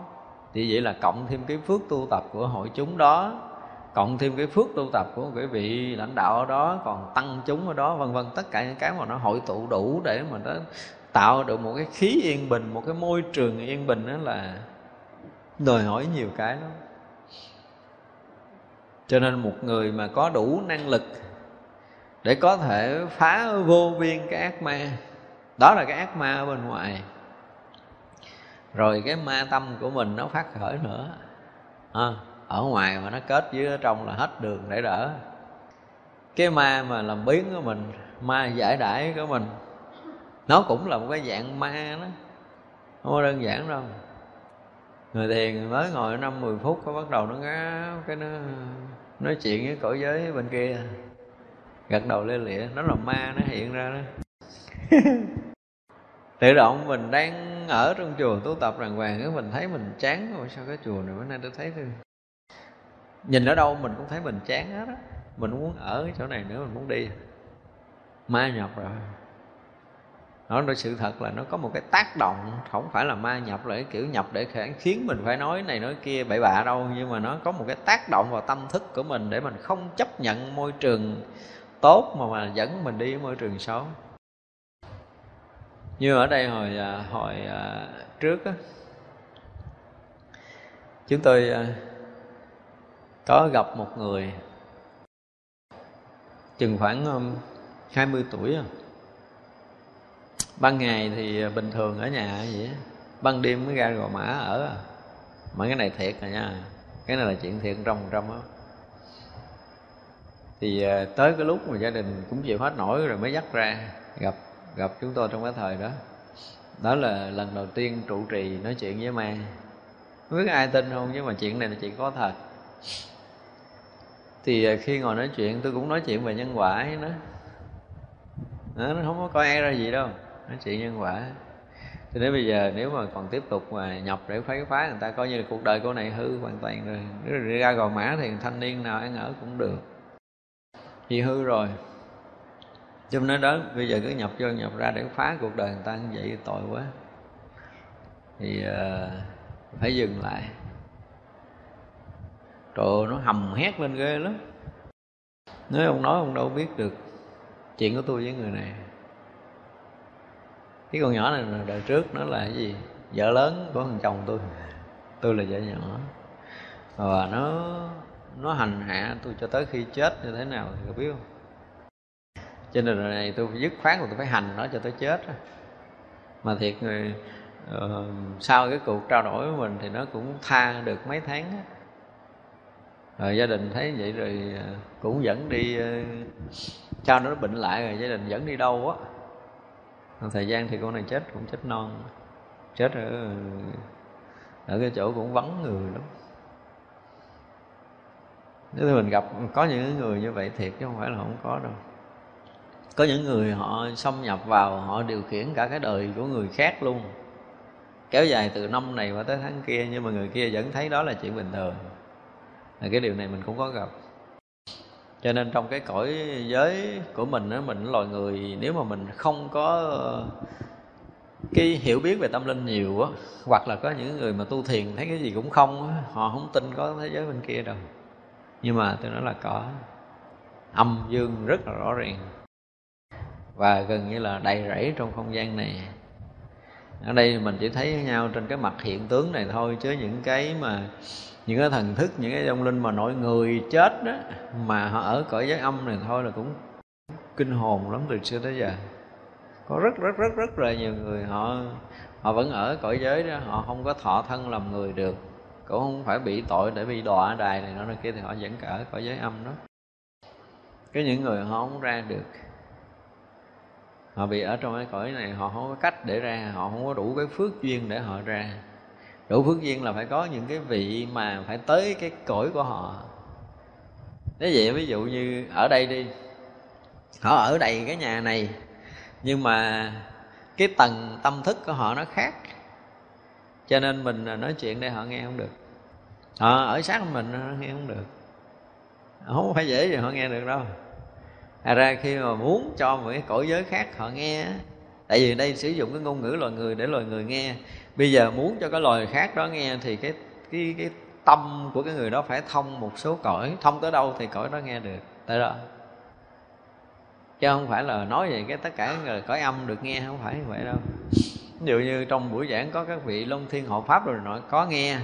Thì vậy là cộng thêm cái phước tu tập của hội chúng đó, cộng thêm cái phước tu tập của quý vị lãnh đạo ở đó, còn tăng chúng ở đó, vân vân, tất cả những cái mà nó hội tụ đủ để mà nó tạo được một cái khí yên bình, một cái môi trường yên bình, đó là đòi hỏi nhiều cái lắm. Cho nên một người mà có đủ năng lực để có thể phá vô biên cái ác ma, đó là cái ác ma ở bên ngoài, rồi cái ma tâm của mình nó phát khởi nữa à, ở ngoài mà nó kết dưới ở trong là hết đường để đỡ. Cái ma mà làm biến của mình, ma giải đãi của mình, nó cũng là một cái dạng ma đó, không có đơn giản đâu. Người thiền mới ngồi năm mười phút có bắt đầu nó ngáo, cái nó nói chuyện với cõi giới bên kia, gật đầu lê lịa, nó là ma nó hiện ra đó. Tự động mình đang ở trong chùa tu tập đàng hoàng, cái mình thấy mình chán rồi, sao cái chùa này bữa nay tôi thấy tôi nhìn ở đâu mình cũng thấy mình chán hết á, mình muốn ở cái chỗ này nữa, mình muốn đi, ma nhập rồi. Đó là sự thật, là nó có một cái tác động, không phải là ma nhập lại kiểu nhập để khiến mình phải nói này nói kia bậy bạ đâu, nhưng mà nó có một cái tác động vào tâm thức của mình để mình không chấp nhận môi trường tốt mà mà dẫn mình đi môi trường xấu. Như ở đây hồi hồi trước á, chúng tôi có gặp một người chừng khoảng hai mươi tuổi. Ban ngày thì bình thường ở nhà vậy, ban đêm mới ra Gò Mã ở. Mà cái này thiệt rồi nha, cái này là chuyện thiệt trong một trăm á. Thì tới cái lúc mà gia đình cũng chịu hết nổi rồi mới dắt ra gặp gặp chúng tôi trong cái thời đó. Đó là lần đầu tiên trụ trì nói chuyện với ma. Không biết ai tin không, nhưng mà chuyện này là chuyện có thật. Thì khi ngồi nói chuyện, tôi cũng nói chuyện về nhân quả với nó. Nó không có coi ai ra gì đâu, nói chuyện nhân quả. Thì đến bây giờ nếu mà còn tiếp tục mà nhập để phá phá người ta, coi như là cuộc đời cô này hư hoàn toàn rồi. Nếu ra Gò Mã thì thanh niên nào ăn ở cũng được, thì hư rồi. Chứ nói đó bây giờ cứ nhập vô nhập ra để phá cuộc đời người ta như vậy tội quá. Thì uh, phải dừng lại. Trời ơi, nó hầm hét lên ghê lắm. Nếu ông nói ông đâu biết được chuyện của tôi với người này. Cái con nhỏ này là đời trước nó là cái gì? Vợ lớn của thằng chồng tôi, tôi là vợ nhỏ. Và nó nó hành hạ tôi cho tới khi chết như thế nào thì có biết không? Cho nên đời này tôi phải dứt khoát là tôi phải hành nó cho tới chết. Mà thiệt người uh, sau cái cuộc trao đổi của mình thì nó cũng tha được mấy tháng. Rồi gia đình thấy vậy rồi cũng dẫn đi, sau đó nó bệnh lại rồi gia đình dẫn đi đâu á. Thời gian thì con này chết cũng chết non, chết ở, ở cái chỗ cũng vắng người lắm. Thế thì mình gặp có những người như vậy thiệt, chứ không phải là không có đâu. Có những người họ xâm nhập vào, họ điều khiển cả cái đời của người khác luôn, kéo dài từ năm này qua tới tháng kia, nhưng mà người kia vẫn thấy đó là chuyện bình thường. Và cái điều này mình cũng có gặp. Cho nên trong cái cõi giới của mình đó, mình loài người nếu mà mình không có cái hiểu biết về tâm linh nhiều á, hoặc là có những người mà tu thiền thấy cái gì cũng không á, họ không tin có thế giới bên kia đâu. Nhưng mà tôi nói là có âm dương rất là rõ ràng và gần như là đầy rẫy trong không gian này. Ở đây mình chỉ thấy nhau trên cái mặt hiện tướng này thôi, chứ những cái mà những cái thần thức, những cái vong linh mà nội người chết đó mà họ ở cõi giới âm này thôi là cũng kinh hồn lắm. Từ xưa tới giờ có rất rất rất rất là nhiều người họ họ vẫn ở cõi giới đó, họ không có thọ thân làm người được, cũng không phải bị tội để bị đọa đài này nọ kia, thì họ vẫn ở cõi giới âm đó. Cái những người họ không ra được, họ bị ở trong cái cõi này, họ không có cách để ra, họ không có đủ cái phước duyên để họ ra. Đủ phước duyên là phải có những cái vị mà phải tới cái cõi của họ. Nếu vậy ví dụ như ở đây đi, họ ở đầy cái nhà này, nhưng mà cái tầng tâm thức của họ nó khác, cho nên mình nói chuyện đây họ nghe không được. Họ ở sát mình họ nghe không được, không phải dễ gì họ nghe được đâu. À ra khi mà muốn cho một cái cõi giới khác họ nghe, tại vì đây sử dụng cái ngôn ngữ loài người để loài người nghe. Bây giờ muốn cho cái loài khác đó nghe thì cái cái cái tâm của cái người đó phải thông một số cõi, thông tới đâu thì cõi đó nghe được tới đó. Chứ không phải là nói về cái tất cả người cõi âm được nghe, không phải như vậy đâu. Ví dụ như trong buổi giảng có các vị Long Thiên Hộ Pháp rồi nọ có nghe,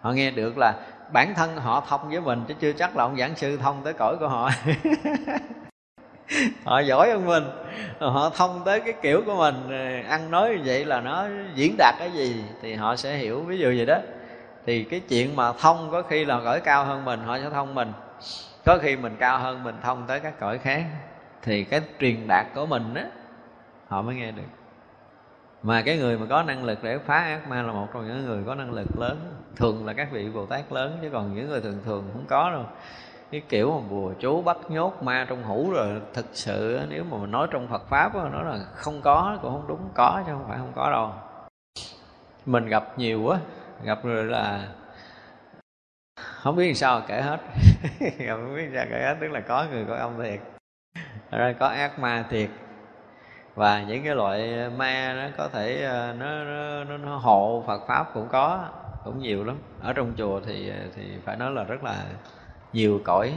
họ nghe được là bản thân họ thông với mình, chứ chưa chắc là ông giảng sư thông tới cõi của họ. Họ giỏi hơn mình, họ thông tới cái kiểu của mình, ăn nói vậy là nó diễn đạt cái gì thì họ sẽ hiểu. Ví dụ vậy đó, thì cái chuyện mà thông có khi là cõi cao hơn mình họ sẽ thông mình, có khi mình cao hơn mình thông tới các cõi khác, thì cái truyền đạt của mình á họ mới nghe được. Mà cái người mà có năng lực để phá ác ma là một trong những người có năng lực lớn, thường là các vị Bồ Tát lớn, chứ còn những người thường thường không có đâu. Cái kiểu mà bùa chú bắt nhốt ma trong hũ rồi, thực sự nếu mà mình nói trong Phật Pháp nó là không có, cũng không đúng, có chứ không phải không có đâu. Mình gặp nhiều quá, gặp rồi là không biết sao kể hết. Gặp không biết sao kể hết, tức là có người có âm thiệt, rồi có ác ma thiệt. Và những cái loại ma nó có thể nó, nó, nó, nó hộ Phật Pháp cũng có, cũng nhiều lắm. Ở trong chùa thì, thì phải nói là rất là nhiều cõi.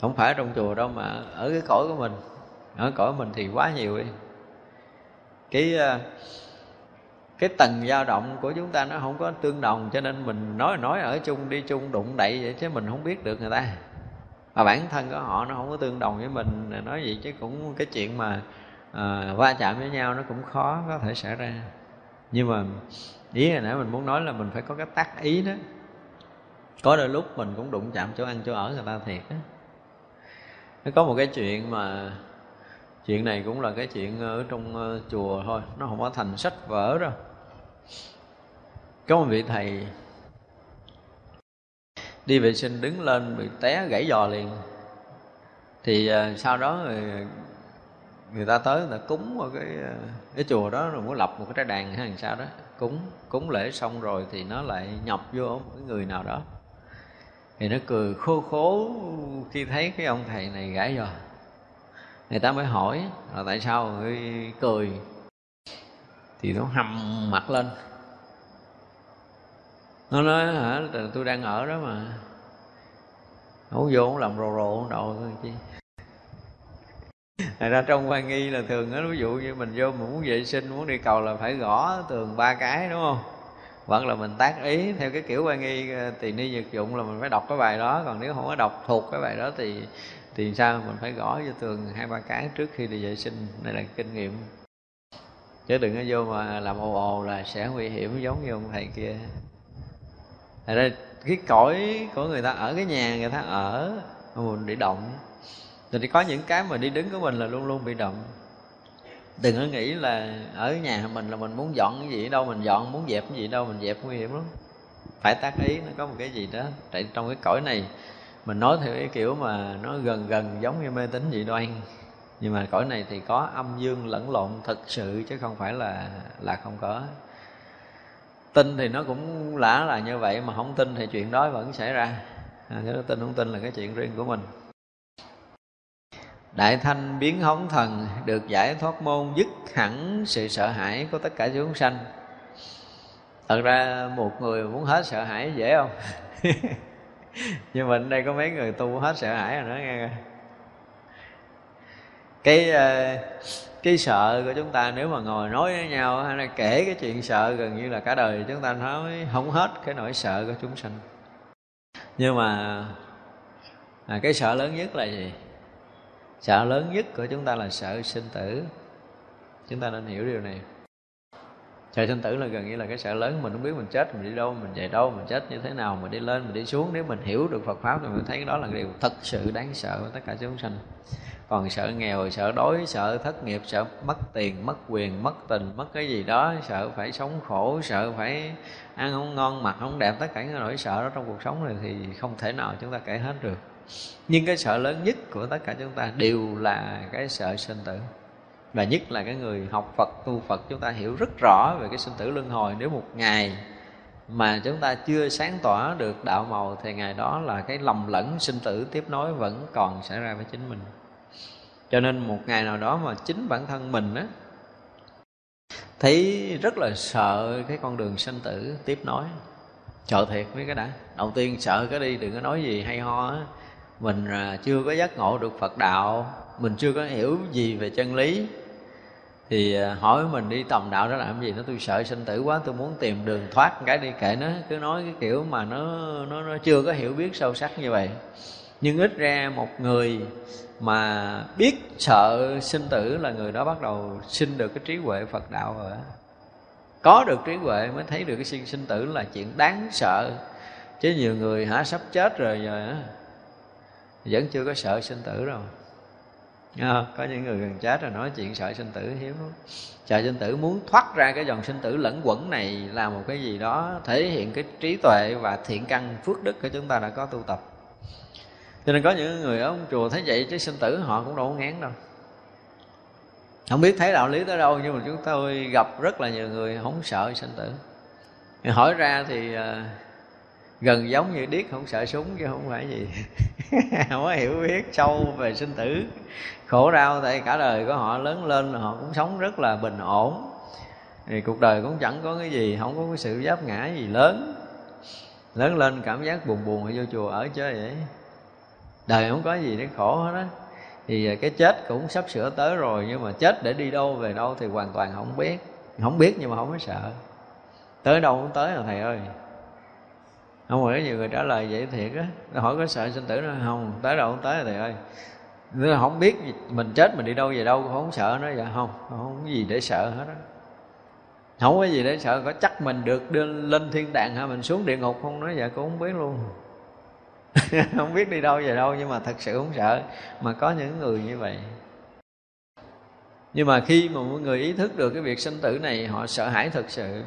Không phải trong chùa đâu mà ở cái cõi của mình, ở cõi mình thì quá nhiều đi. Cái cái tầng dao động của chúng ta nó không có tương đồng, cho nên mình nói nói ở chung, đi chung đụng đậy vậy, chứ mình không biết được người ta. Và bản thân của họ nó không có tương đồng với mình, nói vậy chứ cũng cái chuyện mà à, va chạm với nhau nó cũng khó có thể xảy ra. Nhưng mà ý hồi nãy mình muốn nói là mình phải có cái tác ý đó. Có đôi lúc mình cũng đụng chạm chỗ ăn chỗ ở người ta thiệt á. Nó có một cái chuyện mà chuyện này cũng là cái chuyện ở trong chùa thôi, nó không có thành sách vở đâu. Có một vị thầy đi vệ sinh đứng lên bị té gãy giò liền. Thì sau đó người, người ta tới người ta cúng vào cái, cái chùa đó, rồi muốn lập một cái trái đàn hay làm sao đó. Cúng, cúng lễ xong rồi thì nó lại nhọc vô một cái người nào đó. Thì nó cười khô khố khi thấy cái ông thầy này gãy giò. Người ta mới hỏi là tại sao người cười. Thì nó hầm mặt lên, nó nói hả, tôi đang ở đó mà không vô, không làm rồ rồ đâu chi. Thật ra trong quan nghi là thường á, ví dụ như mình vô mình muốn vệ sinh, muốn đi cầu là phải gõ tường ba cái, đúng không? Hoặc là mình tác ý theo cái kiểu quan nghi tỳ ni dược dụng là mình phải đọc cái bài đó, còn nếu không có đọc thuộc cái bài đó thì thì sao mình phải gõ vô tường hai ba cái trước khi đi vệ sinh. Đây là kinh nghiệm, chứ đừng có vô mà làm ồ ồ là sẽ nguy hiểm giống như ông thầy kia. Thật ra cái cõi của người ta ở, cái nhà người ta ở, mình bị động. Thì có những cái mà đi đứng của mình là luôn luôn bị động. Đừng có nghĩ là ở nhà mình là mình muốn dọn cái gì đâu, mình dọn, muốn dẹp cái gì đâu, mình dẹp nguy hiểm lắm. phải tác ý, nó có một cái gì đó. Tại trong cái cõi này mình nói theo cái kiểu mà nó gần gần giống như mê tín dị đoan, nhưng mà cõi này thì có âm dương lẫn lộn thật sự, chứ không phải là là không có. Tin thì nó cũng lã là như vậy, mà không tin thì chuyện đó vẫn xảy ra. À, chứ tin không tin là cái chuyện riêng của mình. Đại thanh biến hống thần, được giải thoát môn dứt hẳn sự sợ hãi của tất cả chúng sanh. Thật ra một người muốn hết sợ hãi dễ không? Nhưng mình đây có mấy người tu hết sợ hãi rồi đó nghe. Cái cái sợ của chúng ta nếu mà ngồi nói với nhau hay là kể cái chuyện sợ, gần như là cả đời chúng ta nói không hết cái nỗi sợ của chúng sanh. Nhưng mà à, cái sợ lớn nhất là gì? Sợ lớn nhất của chúng ta là sợ sinh tử. Chúng ta nên hiểu điều này. Sợ sinh tử là gần như là cái sợ lớn. Mình không biết mình chết, mình đi đâu, mình về đâu, mình chết như thế nào, mình đi lên, mình đi xuống. Nếu mình hiểu được Phật Pháp thì mình thấy đó là điều thật sự đáng sợ của tất cả chúng sanh. Còn sợ nghèo, sợ đói, sợ thất nghiệp, sợ mất tiền, mất quyền, mất tình, mất cái gì đó, sợ phải sống khổ, sợ phải ăn không ngon, mặc không đẹp, tất cả những nỗi sợ đó trong cuộc sống này thì không thể nào chúng ta kể hết được. Nhưng cái sợ lớn nhất của tất cả chúng ta đều là cái sợ sinh tử. Và nhất là cái người học Phật, tu Phật, chúng ta hiểu rất rõ về cái sinh tử luân hồi. Nếu một ngày mà chúng ta chưa sáng tỏa được đạo màu thì ngày đó là cái lầm lẫn sinh tử tiếp nối vẫn còn xảy ra với chính mình. Cho nên một ngày nào đó mà chính bản thân mình á, thấy rất là sợ cái con đường sinh tử tiếp nối, sợ thiệt mấy cái đã. Đầu tiên sợ cái đi, đừng có nói gì hay ho á. Mình chưa có giác ngộ được Phật đạo, mình chưa có hiểu gì về chân lý, thì hỏi mình đi tầm đạo đó làm gì? Nó tôi sợ sinh tử quá, tôi muốn tìm đường thoát cái đi, kệ nó. Cứ nói cái kiểu mà nó, nó, nó chưa có hiểu biết sâu sắc như vậy. Nhưng ít ra một người mà biết sợ sinh tử là người đó bắt đầu sinh được cái trí huệ Phật đạo rồi. Có được trí huệ mới thấy được cái sinh, sinh tử là chuyện đáng sợ. Chứ nhiều người hả sắp chết rồi rồi á, vẫn chưa có sợ sinh tử đâu. À, có những người gần chết rồi nói chuyện sợ sinh tử hiếm lắm. Sợ sinh tử, muốn thoát ra cái dòng sinh tử lẫn quẩn này là một cái gì đó thể hiện cái trí tuệ và thiện căn phước đức của chúng ta đã có tu tập. Cho nên có những người ở chùa thấy vậy chứ sinh tử họ cũng đâu có ngán đâu. Không biết thấy đạo lý tới đâu, nhưng mà chúng tôi gặp rất là nhiều người không sợ sinh tử. Hỏi ra thì gần giống như điếc không sợ súng chứ không phải gì. Không có hiểu biết sâu về sinh tử. Khổ đau tại cả đời của họ lớn lên là họ cũng sống rất là bình ổn, thì cuộc đời cũng chẳng có cái gì, không có cái sự vấp ngã gì lớn. Lớn lên cảm giác buồn buồn vô chùa ở chơi vậy, đời không có gì để khổ hết á. Thì cái chết cũng sắp sửa tới rồi, nhưng mà chết để đi đâu về đâu thì hoàn toàn không biết. Không biết nhưng mà không có sợ. Tới đâu cũng tới rồi thầy ơi. Không phải nhiều người trả lời vậy thiệt á. Hỏi có sợ sinh tử nữa không? Tới đâu cũng tới rồi thầy ơi. Nếu không biết mình chết mình đi đâu về đâu không sợ nó. Dạ không, không có gì để sợ hết á. Không có gì để sợ. Có chắc mình được đưa lên thiên đàng hả? Mình xuống địa ngục không? Nói dạ cũng không biết luôn. Không biết đi đâu về đâu, nhưng mà thật sự không sợ. Mà có những người như vậy. Nhưng mà khi mà mọi người ý thức được cái việc sinh tử này, họ sợ hãi thật sự.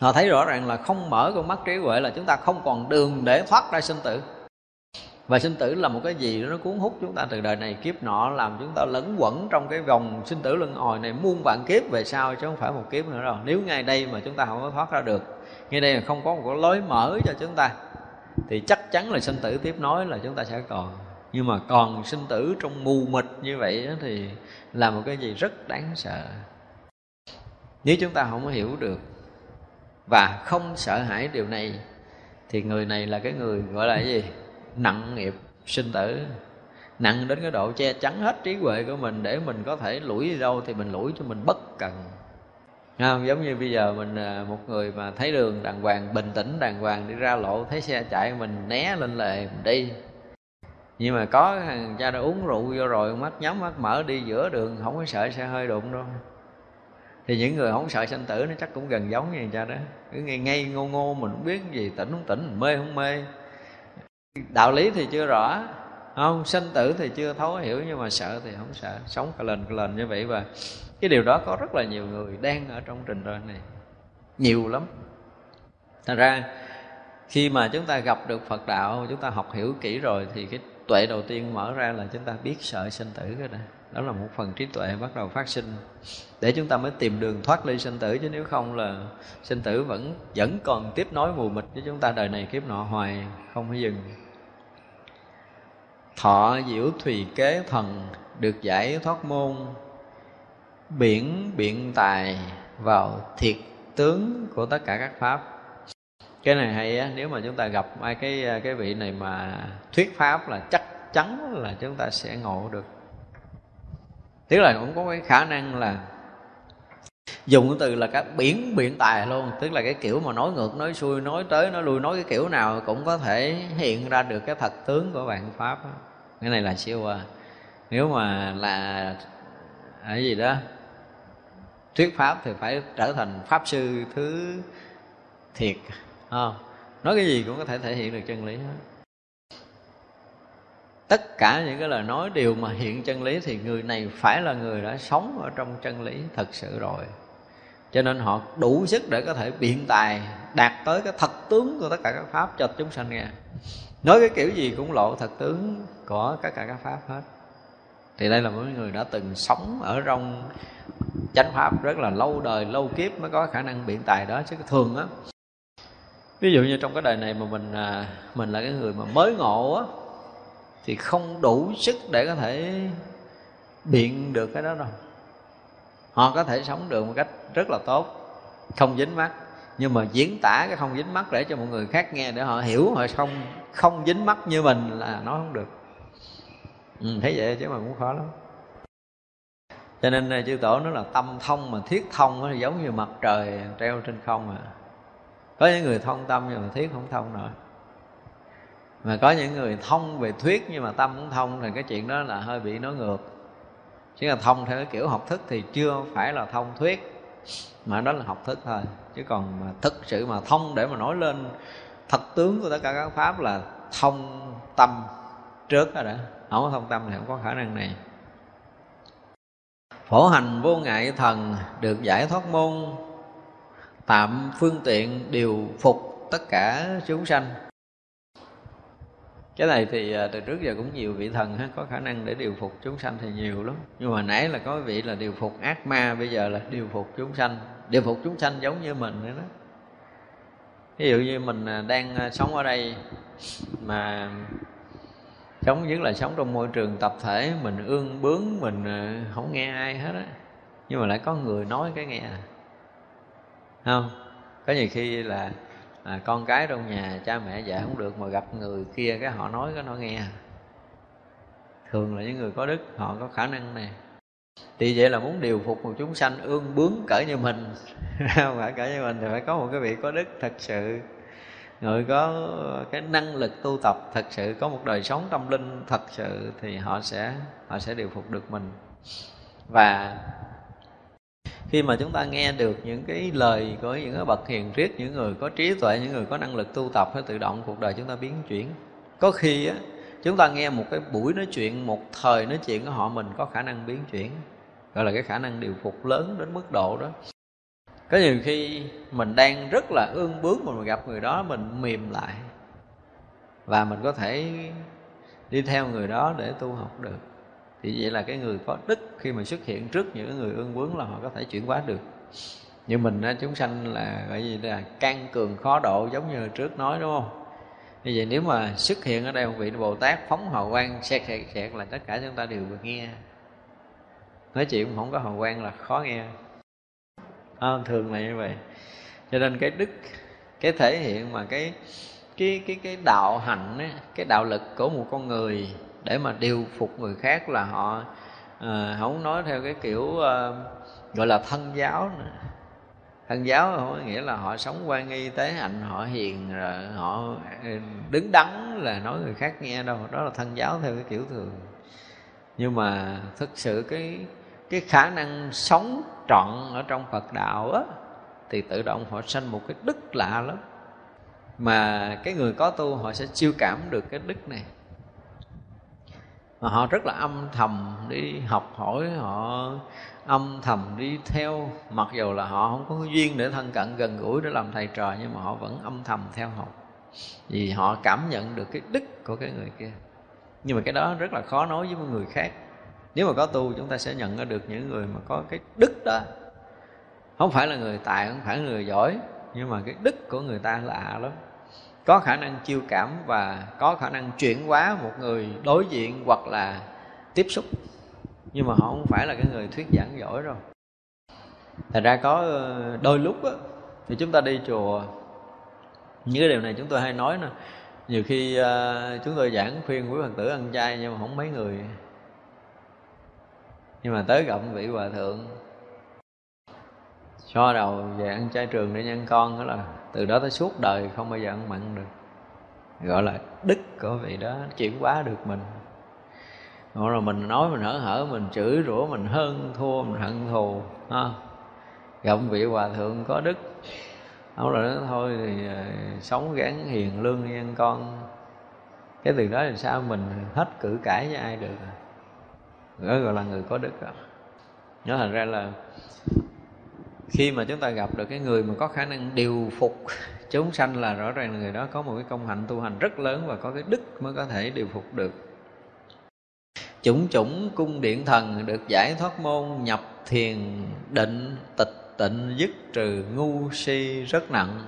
Họ thấy rõ ràng là không mở con mắt trí huệ là chúng ta không còn đường để thoát ra sinh tử. Và sinh tử là một cái gì đó nó cuốn hút chúng ta từ đời này kiếp nọ, làm chúng ta lẫn quẩn trong cái vòng sinh tử luân hồi này muôn vạn kiếp về sau, chứ không phải một kiếp nữa đâu. Nếu ngay đây mà chúng ta không có thoát ra được, ngay đây mà không có một cái lối mở cho chúng ta, thì chắc chắn là sinh tử tiếp nối là chúng ta sẽ còn. Nhưng mà còn sinh tử trong mù mịt như vậy đó thì là một cái gì rất đáng sợ. Nếu chúng ta không hiểu được và không sợ hãi điều này thì người này là cái người gọi là cái gì? Nặng nghiệp sinh tử. Nặng đến cái độ che chắn hết trí huệ của mình, để mình có thể lủi đi đâu thì mình lủi cho mình bất cần. Không, giống như bây giờ mình một người mà thấy đường đàng hoàng, bình tĩnh đàng hoàng đi ra lộ, thấy xe chạy mình né lên lề mình đi. Nhưng mà có thằng cha đã uống rượu vô rồi, mắt nhắm mắt mở đi giữa đường không có sợ xe hơi đụng đâu. Thì những người không sợ sanh tử nó chắc cũng gần giống như thằng cha đó. Cứ ngay ngay ngô ngô mình không biết gì, tỉnh không tỉnh, mê không mê. Đạo lý thì chưa rõ, không sanh tử thì chưa thấu hiểu, nhưng mà sợ thì không sợ, sống cả lên cả lên như vậy. Và cái điều đó có rất là nhiều người đang ở trong trình độ này, nhiều lắm. Thật ra Khi mà chúng ta gặp được Phật đạo, chúng ta học hiểu kỹ rồi thì cái tuệ đầu tiên mở ra là chúng ta biết sợ sinh tử cái này. Đó là một phần trí tuệ bắt đầu phát sinh để chúng ta mới tìm đường thoát ly sinh tử, chứ nếu không là sinh tử vẫn vẫn còn tiếp nối mù mịt với chúng ta đời này kiếp nọ hoài, không phải dừng. Thọ diễu thùy kế thần, được giải thoát môn biển biện tài vào thiệt tướng của tất cả các pháp. Cái này hay á, nếu mà chúng ta gặp ai cái cái vị này mà thuyết pháp là chắc chắn là chúng ta sẽ ngộ được. Tức là cũng có cái khả năng là dùng cái từ là cả biển biện tài luôn, tức là cái kiểu mà nói ngược, nói xuôi, nói tới, nói lui, nói cái kiểu nào cũng có thể hiện ra được cái thật tướng của vạn pháp. Cái này là siêu à. Nếu mà là cái gì đó thuyết pháp thì phải trở thành pháp sư thứ thiệt. À, nói cái gì cũng có thể thể hiện được chân lý hết. Tất cả những cái lời nói đều mà hiện chân lý thì người này phải là người đã sống ở trong chân lý thật sự rồi. Cho nên họ đủ sức để có thể biện tài, đạt tới cái thật tướng của tất cả các pháp cho chúng sanh nghe. Nói cái kiểu gì cũng lộ thật tướng của tất cả các pháp hết. Thì đây là một người đã từng sống ở trong chánh pháp rất là lâu đời, lâu kiếp mới có khả năng biện tài đó. Chứ thường á, ví dụ như trong cái đời này mà mình mình là cái người mà mới ngộ á, thì không đủ sức để có thể biện được cái đó đâu. Họ có thể sống được một cách rất là tốt, không dính mắc, nhưng mà diễn tả cái không dính mắc để cho mọi người khác nghe để họ hiểu họ không không dính mắc như mình là nói không được. Ừ, thấy vậy chứ mà cũng khó lắm. Cho nên chư tổ nói là tâm thông mà thiết thông đó, giống như mặt trời treo trên không à. Có những người thông tâm nhưng mà thiết không thông nổi. Mà có những người thông về thuyết nhưng mà tâm cũng thông, thì cái chuyện đó là hơi bị nói ngược. Chứ là thông theo cái kiểu học thức thì chưa phải là thông thuyết, mà đó là học thức thôi. Chứ còn mà thực sự mà thông để mà nói lên thật tướng của tất cả các pháp là thông tâm trước đó đã. Không có thông tâm thì không có khả năng này. Phổ hành vô ngại thần, được giải thoát môn tạm phương tiện điều phục tất cả chúng sanh. Cái này thì từ trước giờ cũng nhiều vị thần ha, có khả năng để điều phục chúng sanh thì nhiều lắm. Nhưng mà nãy là có vị là điều phục ác ma, bây giờ là điều phục chúng sanh. Điều phục chúng sanh giống như mình nữa đó. Ví dụ như mình đang sống ở đây mà sống, nhất là sống trong môi trường tập thể, mình ương bướng, mình không nghe ai hết á, nhưng mà lại có người nói cái nghe à. Không, có nhiều khi là à, con cái trong nhà cha mẹ dạy không được mà gặp người kia cái họ nói cái nó nghe. Thường là những người có đức họ có khả năng này. Thì vậy là muốn điều phục một chúng sanh ương bướng cỡ như mình không phải cỡ như mình thì phải có một cái vị có đức thật sự, người có cái năng lực tu tập thật sự, có một đời sống tâm linh thật sự thì họ sẽ họ sẽ điều phục được mình. Và khi mà chúng ta nghe được những cái lời của những cái bậc hiền triết, những người có trí tuệ, những người có năng lực tu tập, thì tự động cuộc đời chúng ta biến chuyển. Có khi á, chúng ta nghe một cái buổi nói chuyện, một thời nói chuyện của họ, mình có khả năng biến chuyển, gọi là cái khả năng điều phục lớn đến mức độ đó. Có nhiều khi mình đang rất là ương bướng mà mình gặp người đó mình mềm lại, và mình có thể đi theo người đó để tu học được. Thì vậy là cái người có đức khi mà xuất hiện trước những người ương bướng là họ có thể chuyển hóa được. Như mình chúng sanh là gọi gì là can cường khó độ, giống như trước nói đúng không? Như vậy nếu mà xuất hiện ở đây một vị Bồ Tát phóng hào quang xẹt xẹt xẹt là tất cả chúng ta đều được nghe. Nói chuyện không có hào quang là khó nghe à, thường là như vậy. Cho nên cái đức, cái thể hiện mà cái cái cái cái đạo hạnh ấy, cái đạo lực của một con người để mà điều phục người khác là họ à, không nói theo cái kiểu à, gọi là thân giáo nữa. Thân giáo không có nghĩa là họ sống quan nghi tế hạnh, họ hiền, rồi họ đứng đắn là nói người khác nghe đâu. Đó là thân giáo theo cái kiểu thường. Nhưng mà thực sự cái, cái khả năng sống trọn ở trong Phật đạo á, thì tự động họ sanh một cái đức lạ lắm. Mà cái người có tu họ sẽ chiêu cảm được cái đức này. Mà họ rất là âm thầm đi học hỏi, họ âm thầm đi theo. Mặc dù là họ không có duyên để thân cận gần gũi để làm thầy trò, nhưng mà họ vẫn âm thầm theo học. vì họ cảm nhận được cái đức của cái người kia. Nhưng mà cái đó rất là khó nói với người khác. Nếu mà có tu chúng ta sẽ nhận ra được những người mà có cái đức đó. Không phải là người tài, không phải là người giỏi, nhưng mà cái đức của người ta lạ lắm. Có khả năng chiêu cảm và có khả năng chuyển hóa một người đối diện hoặc là tiếp xúc. Nhưng mà họ không phải là cái người thuyết giảng giỏi đâu. Thật ra có đôi lúc đó, thì chúng ta đi chùa, những cái điều này chúng tôi hay nói nè. Nhiều khi uh, chúng tôi giảng khuyên quý Phật tử ăn chay nhưng mà không mấy người. Nhưng mà tới gặp vị hòa thượng so đầu về ăn chay trường để nhân con, đó là từ đó tới suốt đời không bao giờ ăn mặn được. Gọi là đức của vị đó chuyển hóa được mình. Hoặc là mình nói mình hở hở, mình chửi rủa, mình hơn thua, mình hận thù ha. Gặp vị hòa thượng có đức, ông là nói thôi thì sống gắn hiền lương nhân con. Cái từ đó thì sao mình hết cử cãi với ai được. Đó gọi là người có đức đó. Nó thành ra là khi mà chúng ta gặp được cái người mà có khả năng điều phục chúng sanh là rõ ràng là người đó có một cái công hạnh tu hành rất lớn và có cái đức mới có thể điều phục được. Chủng chủng cung điện thần được giải thoát môn, nhập thiền định tịch tịnh dứt trừ ngu si rất nặng.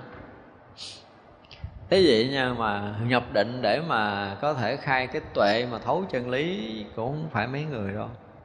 Thế vậy nha, mà nhập định để mà có thể khai cái tuệ mà thấu chân lý cũng không phải mấy người đâu.